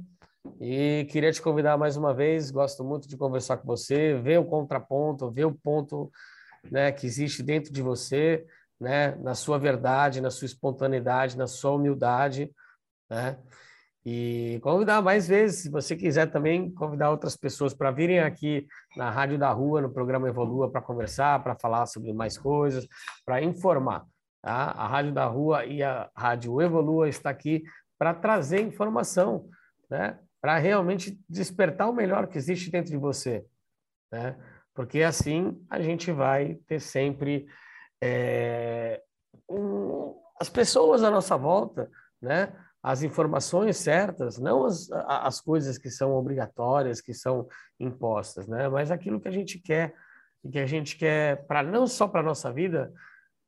e queria te convidar mais uma vez, gosto muito de conversar com você, ver o contraponto, ver o ponto, né, que existe dentro de você, né, na sua verdade, na sua espontaneidade, na sua humildade, né? E convidar mais vezes, se você quiser também convidar outras pessoas para virem aqui na Rádio da Rua, no programa Evolua, para conversar, para falar sobre mais coisas, para informar, tá? A Rádio da Rua e a Rádio Evolua está aqui para trazer informação, né? Para realmente despertar o melhor que existe dentro de você, né? Porque assim a gente vai ter sempre as pessoas à nossa volta, né? As informações certas, não as coisas que são obrigatórias, que são impostas, né? Mas aquilo que a gente quer, para não só para a nossa vida,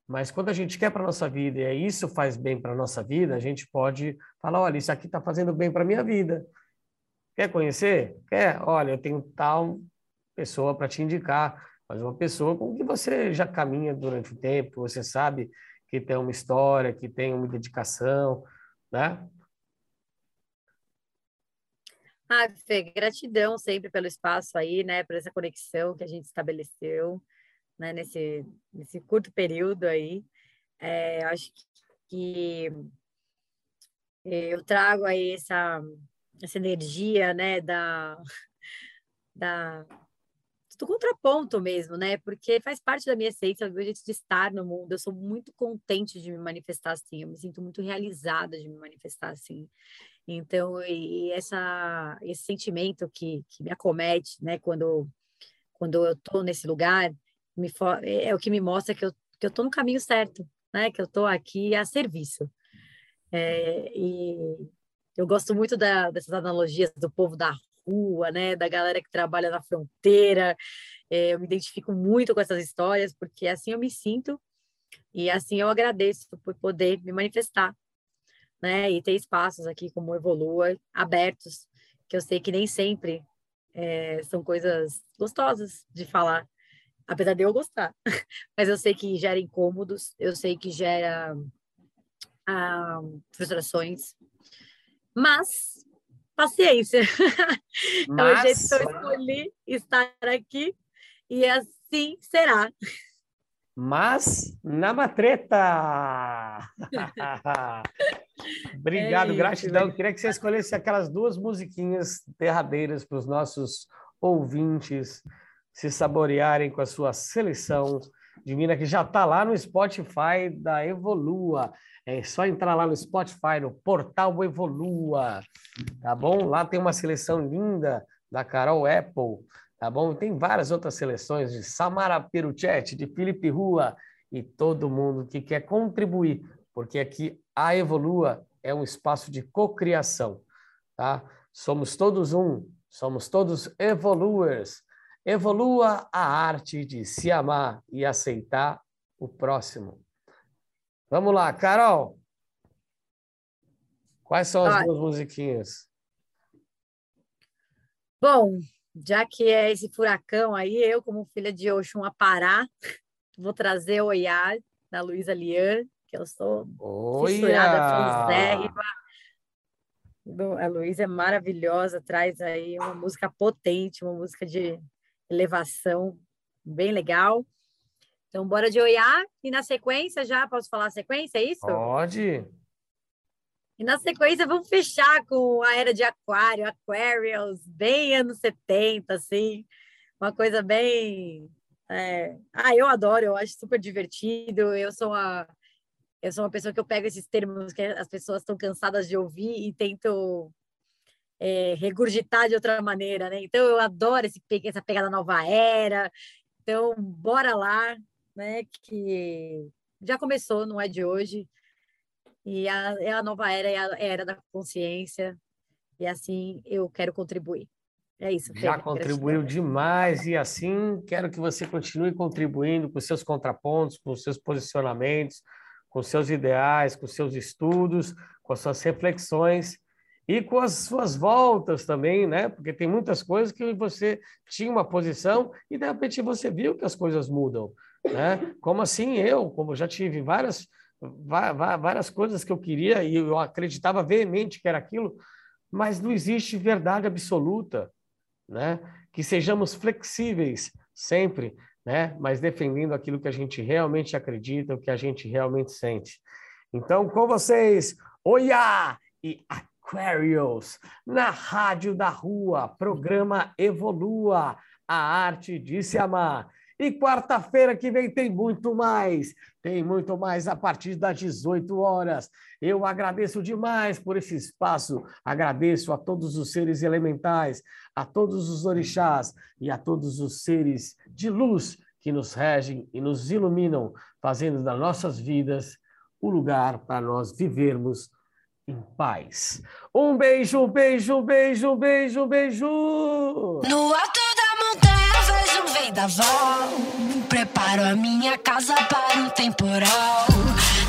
mas quando a gente quer para a nossa vida e isso faz bem para a nossa vida, a gente pode falar, olha, isso aqui está fazendo bem para a minha vida. Quer conhecer? Quer? Olha, eu tenho tal pessoa para te indicar, mas uma pessoa com que você já caminha durante o tempo, você sabe que tem uma história, que tem uma dedicação, né? Ah, Fê, gratidão sempre pelo espaço aí, né? Por essa conexão que a gente estabeleceu, né? Nesse curto período aí. Acho que eu trago aí essa energia, né? Do contraponto mesmo, né? Porque faz parte da minha essência, do meu jeito de estar no mundo. Eu sou muito contente de me manifestar assim, eu me sinto muito realizada de me manifestar assim. Então, esse sentimento que me acomete, né? Quando eu tô nesse lugar, é o que me mostra que eu tô no caminho certo, né? Que eu tô aqui a serviço. E eu gosto muito dessas analogias do povo da rua, né, da galera que trabalha na fronteira. Eu me identifico muito com essas histórias, porque assim eu me sinto e assim eu agradeço por poder me manifestar, né, e ter espaços aqui como Evolua, abertos, que eu sei que nem sempre são coisas gostosas de falar, apesar de eu gostar, mas eu sei que gera incômodos, eu sei que gera frustrações, mas paciência. Então, o jeito que eu escolhi estar aqui e assim será. Mas na matreta! Obrigado, isso, gratidão. Né? Queria que você escolhesse aquelas 2 musiquinhas derradeiras para os nossos ouvintes se saborearem com a sua seleção de mina que já está lá no Spotify da Evolua. É só entrar lá no Spotify, no portal Evolua, tá bom? Lá tem uma seleção linda da Carol Apple, tá bom? Tem várias outras seleções de Samara Perucchetti, de Felipe Rua e todo mundo que quer contribuir, porque aqui a Evolua é um espaço de cocriação, tá? Somos todos um, somos todos evoluers. Evolua a arte de se amar e aceitar o próximo. Vamos lá, Carol. Quais são as 2 musiquinhas? Bom, já que é esse furacão aí, eu, como filha de Oxum Apará, vou trazer o Oiá da Luísa Lian, que eu sou fissurada fanzérrima. A Luísa é maravilhosa, traz aí uma música potente, uma música de elevação bem legal. Então, bora de Oiá e na sequência já... Posso falar a sequência, é isso? Pode! E na sequência vamos fechar com a era de Aquário, Aquarius, bem anos 70, assim. Uma coisa bem... eu adoro, eu acho super divertido. Eu sou uma pessoa que eu pego esses termos que as pessoas estão cansadas de ouvir e tento regurgitar de outra maneira, né? Então, eu adoro essa pegada nova era. Então, bora lá, né, que já começou, não é de hoje, E a nova era é a era da consciência. E assim eu quero contribuir. É isso. Já contribuiu demais e assim quero que você continue contribuindo com seus contrapontos, com seus posicionamentos, com seus ideais, com seus estudos, com as suas reflexões e com as suas voltas também, né? Porque tem muitas coisas que você tinha uma posição e de repente você viu que as coisas mudam, né? Como assim eu, como já tive várias coisas que eu queria e eu acreditava veemente que era aquilo, mas não existe verdade absoluta, né? Que sejamos flexíveis sempre, né? Mas defendendo aquilo que a gente realmente acredita, o que a gente realmente sente. Então, com vocês, Oiá e Aquarius, na Rádio da Rua, programa Evolua, a arte de se amar. E quarta-feira que vem tem muito mais a partir das 18 horas. Eu agradeço demais por esse espaço, agradeço a todos os seres elementais, a todos os orixás e a todos os seres de luz que nos regem e nos iluminam, fazendo das nossas vidas o lugar para nós vivermos em paz. Um beijo, um beijo, um beijo, um beijo, um beijo! No alto vendaval, preparo a minha casa para um temporal.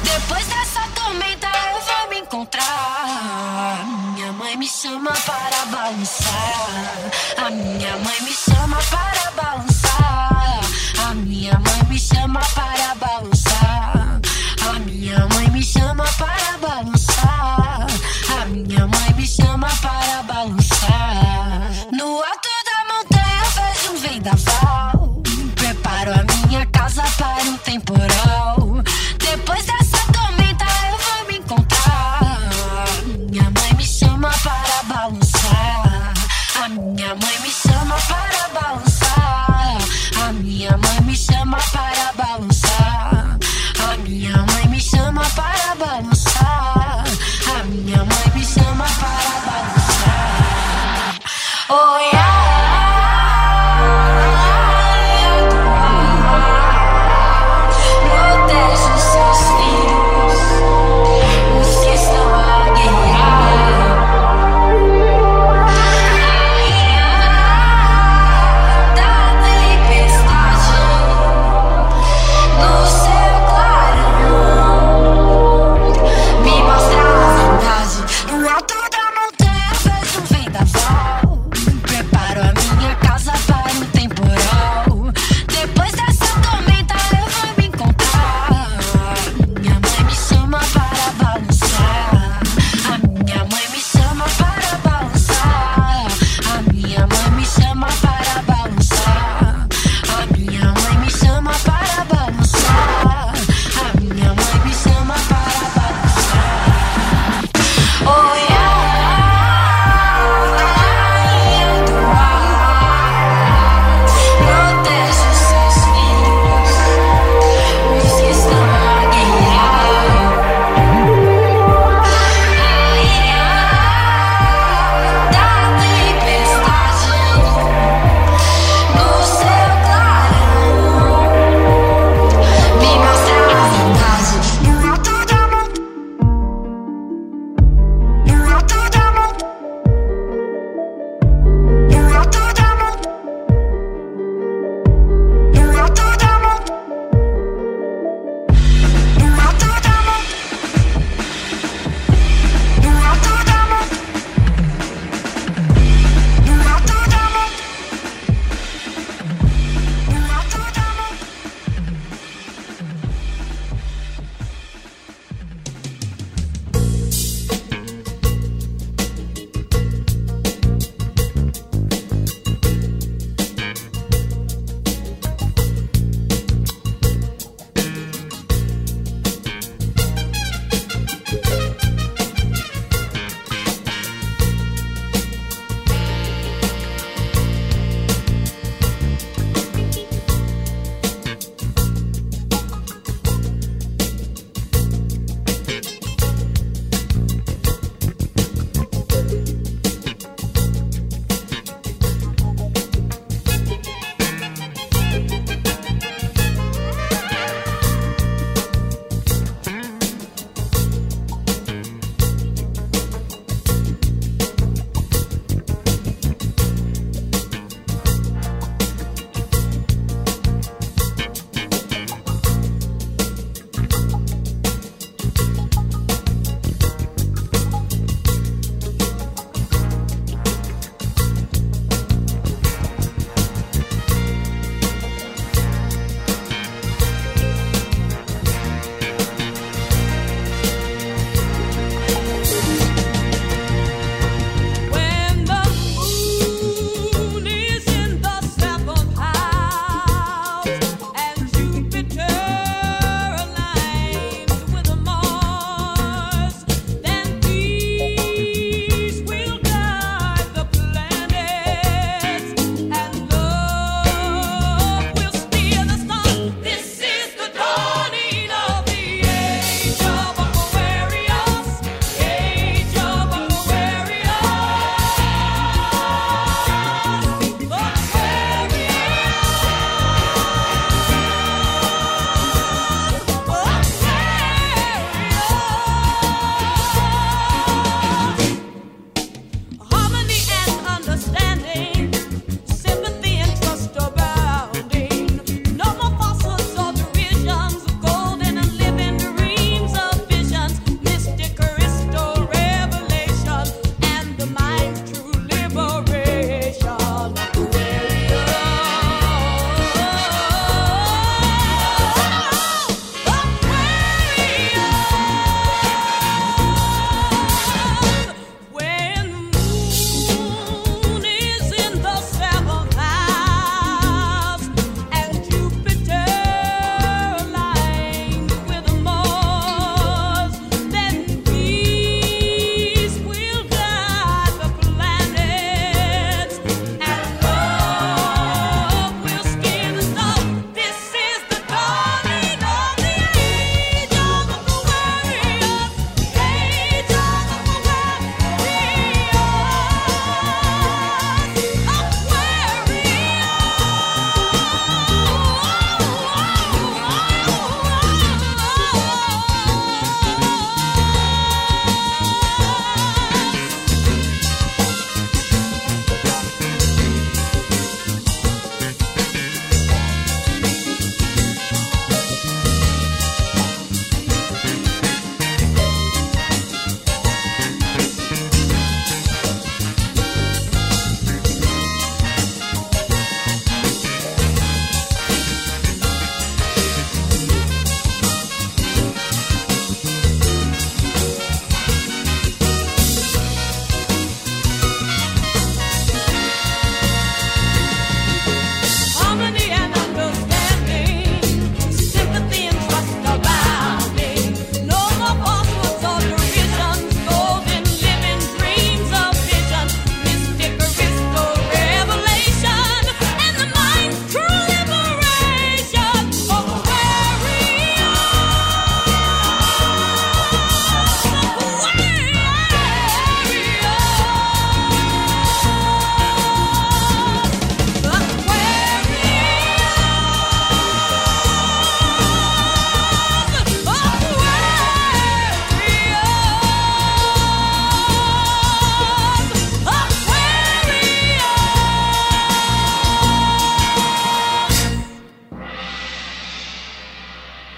Depois dessa tormenta eu vou me encontrar. Minha mãe me chama para balançar. A minha mãe me chama para balançar. A minha mãe me chama para balançar. A minha mãe me chama para balançar. A minha mãe me chama para balançar. No alto da montanha eu vejo um vendaval. Preparo a minha casa para um temporal. Depois dessa tormenta eu vou me encontrar. Minha mãe me chama para balançar. A minha mãe me chama para balançar. A minha mãe me chama para balançar.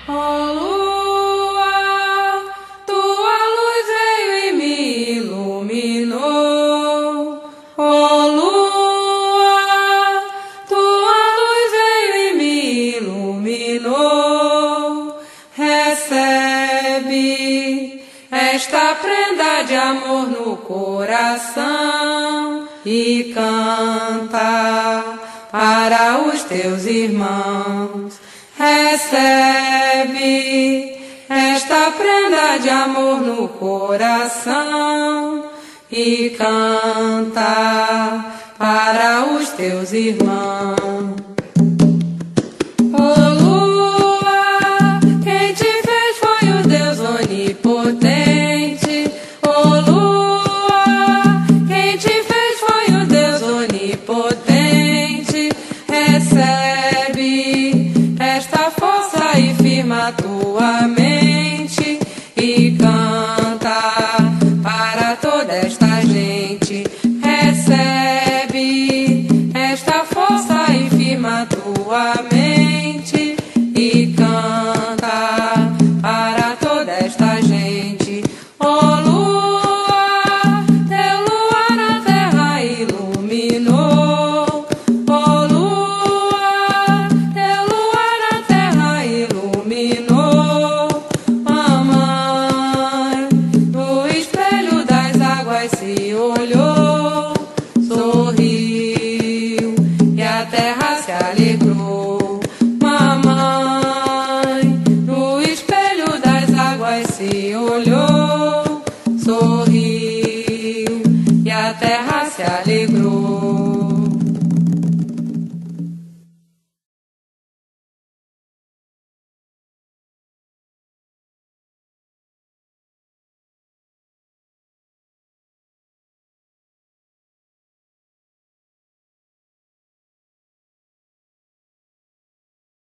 Ó lua, tua luz veio e me iluminou. Ó lua, tua luz veio e me iluminou. Recebe esta prenda de amor no coração e canta para os teus irmãos. Recebe esta prenda de amor no coração e canta para os teus irmãos. Ô lua, quem te fez foi o Deus onipotente. Ô lua, quem te fez foi o Deus onipotente. Recebe esta força e firma a tua mão.